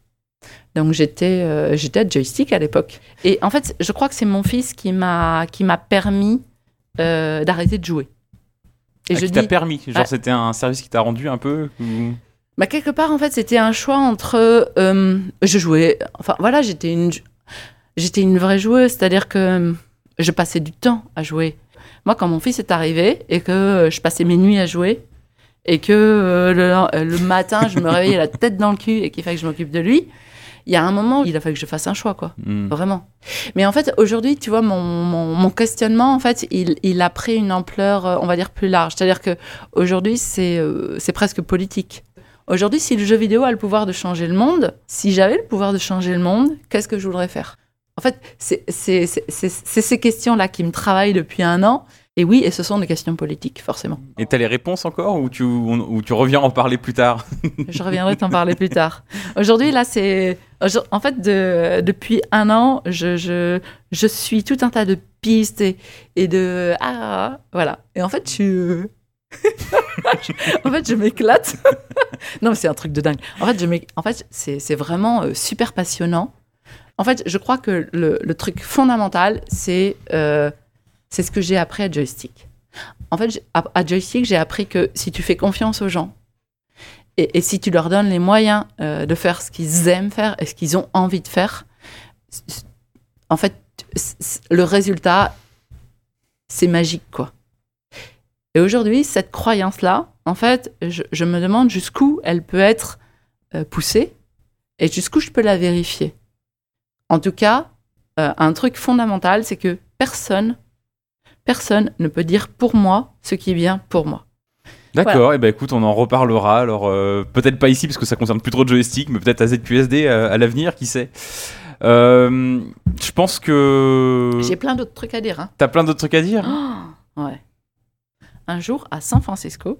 Donc, j'étais à Joystick à l'époque. Et en fait, je crois que c'est mon fils qui m'a permis d'arrêter de jouer. Et qui t'a permis? Genre, c'était un service qui t'a rendu un peu ou... Bah, quelque part, en fait, c'était un choix entre... je jouais... Enfin, voilà, j'étais une vraie joueuse, c'est-à-dire que je passais du temps à jouer. Moi, quand mon fils est arrivé et que je passais mes nuits à jouer et que le matin, je me réveillais la tête dans le cul et qu'il fallait que je m'occupe de lui, il y a un moment, il a fallu que je fasse un choix, quoi. Vraiment. Mais en fait, aujourd'hui, tu vois, mon questionnement, en fait, il a pris une ampleur, on va dire, plus large. C'est-à-dire qu'aujourd'hui, c'est presque politique. Aujourd'hui, si le jeu vidéo a le pouvoir de changer le monde, si j'avais le pouvoir de changer le monde, qu'est-ce que je voudrais faire? En fait, c'est ces questions-là qui me travaillent depuis un an. Et oui, et ce sont des questions politiques, forcément. Et tu as les réponses encore ou tu reviens en parler plus tard? Je reviendrai t'en parler plus tard. Aujourd'hui, là, c'est... En fait, depuis un an, je suis tout un tas de pistes et de... Ah, voilà. Et en fait, tu... en fait, je m'éclate. Non, mais c'est un truc de dingue. En fait, c'est vraiment super passionnant. En fait, je crois que le truc fondamental, c'est ce que j'ai appris à Joystick. En fait, à Joystick, j'ai appris que si tu fais confiance aux gens et si tu leur donnes les moyens de faire ce qu'ils aiment faire et ce qu'ils ont envie de faire, en fait, le résultat, c'est magique, quoi. Et aujourd'hui, cette croyance-là, en fait, je me demande jusqu'où elle peut être poussée et jusqu'où je peux la vérifier. En tout cas, un truc fondamental, c'est que personne ne peut dire pour moi ce qui est bien pour moi. D'accord, voilà. Et ben écoute, on en reparlera. Alors, peut-être pas ici, parce que ça concerne plus trop de joystick, mais peut-être à ZQSD à l'avenir, qui sait. Je pense que... J'ai plein d'autres trucs à dire. Hein. T'as plein d'autres trucs à dire? Oh, ouais. Un jour, à San Francisco,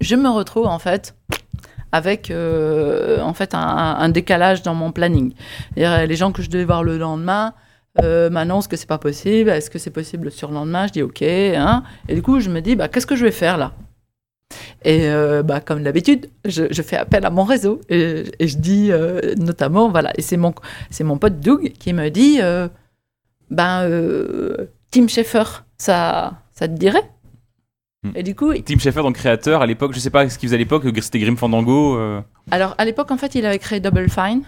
je me retrouve en fait avec un décalage dans mon planning. C'est-à-dire, les gens que je devais voir le lendemain m'annoncent que c'est pas possible. Est-ce que c'est possible le surlendemain? Je dis OK. Hein. Et du coup, je me dis, bah, qu'est-ce que je vais faire là? Et comme d'habitude, je fais appel à mon réseau et je dis notamment, voilà, et c'est mon pote Doug qui me dit, Tim Schafer, ça te dirait? Et du coup, Tim Schafer, donc créateur à l'époque, je sais pas ce qu'il faisait à l'époque, c'était Grim Fandango. Alors à l'époque, en fait, il avait créé Double Fine,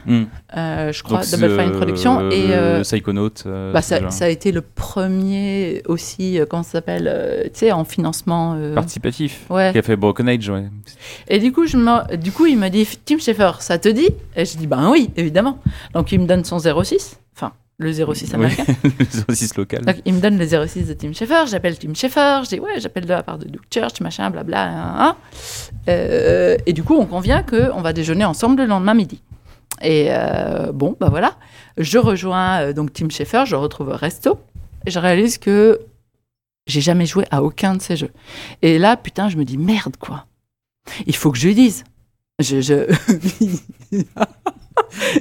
je crois, donc, Double Fine Productions et Psychonaut. Ça a été le premier aussi, comment ça s'appelle, tu sais, en financement participatif. Ouais. Qui a fait Broken Age, ouais. Et du coup, il m'a dit, Tim Schafer, ça te dit? Et je dis, ben oui, évidemment. Donc il me donne son 0,6. Le 06 américain. Oui, le 06 local. Donc, il me donne le 06 de Tim Schafer. J'appelle Tim Schafer. Je dis, ouais, j'appelle de la part de Doug Church, machin, blabla. Et du coup, on convient qu'on va déjeuner ensemble le lendemain midi. Et voilà. Je rejoins donc Tim Schafer. Je le retrouve au resto. Et je réalise que j'ai jamais joué à aucun de ces jeux. Et là, putain, je me dis, merde, quoi. Il faut que je lui dise.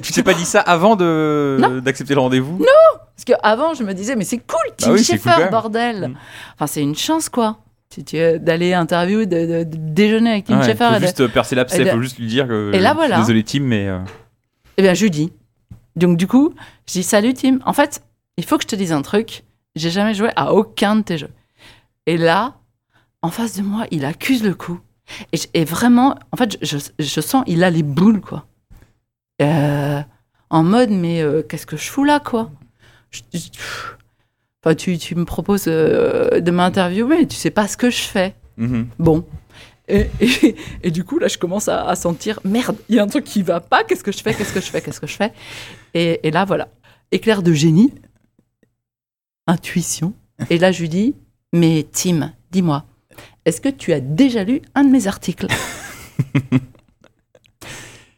Tu t'es pas dit ça avant d'accepter le rendez-vous? Non, parce qu'avant je me disais mais c'est cool, Tim Schafer, cool, bordel. Enfin c'est une chance quoi, si tu veux, d'aller interviewer, de déjeuner avec Tim Schafer. Il faut juste percer l'abcès, il faut juste lui dire que là, voilà. Je suis désolé Tim mais... Eh bien je lui dis, donc du coup je dis salut Tim, en fait il faut que je te dise un truc, j'ai jamais joué à aucun de tes jeux. Et là, en face de moi, il accuse le coup. Et vraiment, en fait je sens, il a les boules quoi. En mode, mais qu'est-ce que je fous là, quoi? Tu me proposes de m'interviewer, tu sais pas ce que je fais. Mm-hmm. Bon. Et du coup, là, je commence à sentir, merde, il y a un truc qui va pas, qu'est-ce que je fais? Et là, voilà. Éclair de génie, intuition. Et là, je lui dis, mais Tim, dis-moi, est-ce que tu as déjà lu un de mes articles?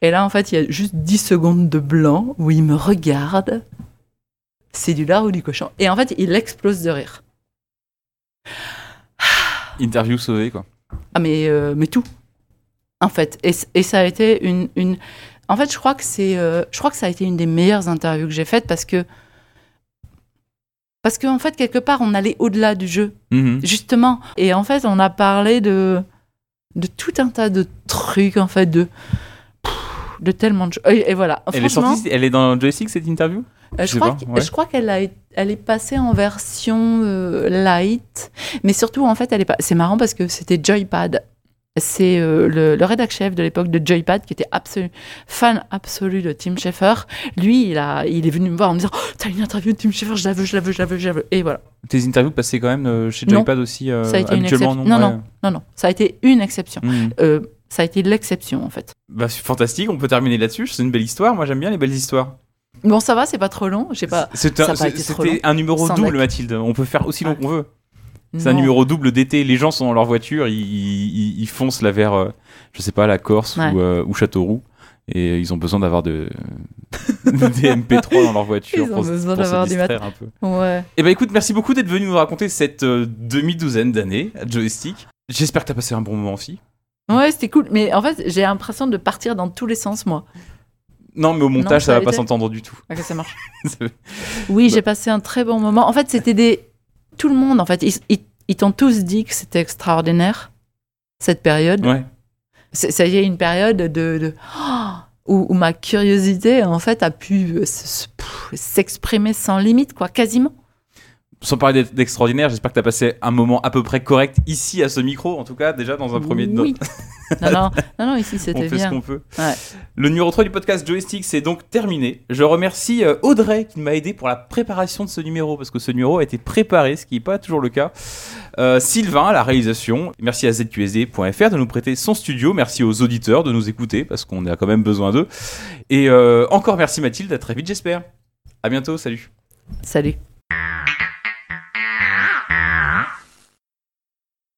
Et là, en fait, il y a juste 10 secondes de blanc où il me regarde. C'est du lard ou du cochon. Et en fait, il explose de rire. Interview sauvée, quoi. Ah, mais tout, en fait. Et ça a été une... En fait, je crois que ça a été une des meilleures interviews que j'ai faites parce que en fait, quelque part, on allait au-delà du jeu, justement. Et en fait, on a parlé de tout un tas de trucs, en fait, de tellement de choses. Et voilà. Elle est sortie, elle est dans Joystick cette interview? Je crois qu'elle elle est passée en version light, mais surtout en fait, c'est marrant parce que c'était Joypad. C'est le rédac-chef de l'époque de Joypad qui était fan absolu de Tim Schafer. Lui, il est venu me voir en me disant « Oh, t'as une interview de Tim Schafer, je la veux. » Et voilà. Tes interviews passaient quand même chez Joypad aussi habituellement? Non. Ça a été une exception. Ça a été l'exception, en fait. C'est fantastique, on peut terminer là-dessus. C'est une belle histoire. Moi, j'aime bien les belles histoires. Bon, ça va, c'est pas trop long. C'était un numéro double, Mathilde. On peut faire aussi long qu'on veut. C'est un numéro double d'été. Les gens sont dans leur voiture, ils foncent vers, je sais pas, la Corse ou Châteauroux. Et ils ont besoin d'avoir des MP3 dans leur voiture pour se distraire un peu. Ouais. Et écoute, merci beaucoup d'être venu nous raconter cette demi-douzaine d'années à Joystick. J'espère que t'as passé un bon moment aussi. Ouais, c'était cool, mais en fait, j'ai l'impression de partir dans tous les sens, moi. Non, mais au montage, ça va pas s'entendre du tout. Ok, ça marche. Oui, j'ai passé un très bon moment. En fait, c'était tout le monde, en fait, ils t'ont tous dit que c'était extraordinaire, cette période. Ouais. Ça y est, une période où ma curiosité, en fait, a pu s'exprimer sans limite, quoi, quasiment. Sans parler d'extraordinaire, j'espère que tu as passé un moment à peu près correct ici à ce micro, en tout cas, déjà dans un premier... Oui. Non, ici c'était bien. On fait bien. Ce qu'on peut. Ouais. Le numéro 3 du podcast Joystick, c'est donc terminé. Je remercie Audrey qui m'a aidé pour la préparation de ce numéro, parce que ce numéro a été préparé, ce qui n'est pas toujours le cas. Sylvain à la réalisation. Merci à zqsd.fr de nous prêter son studio. Merci aux auditeurs de nous écouter, parce qu'on a quand même besoin d'eux. Et encore merci Mathilde, à très vite j'espère. À bientôt, salut. Salut.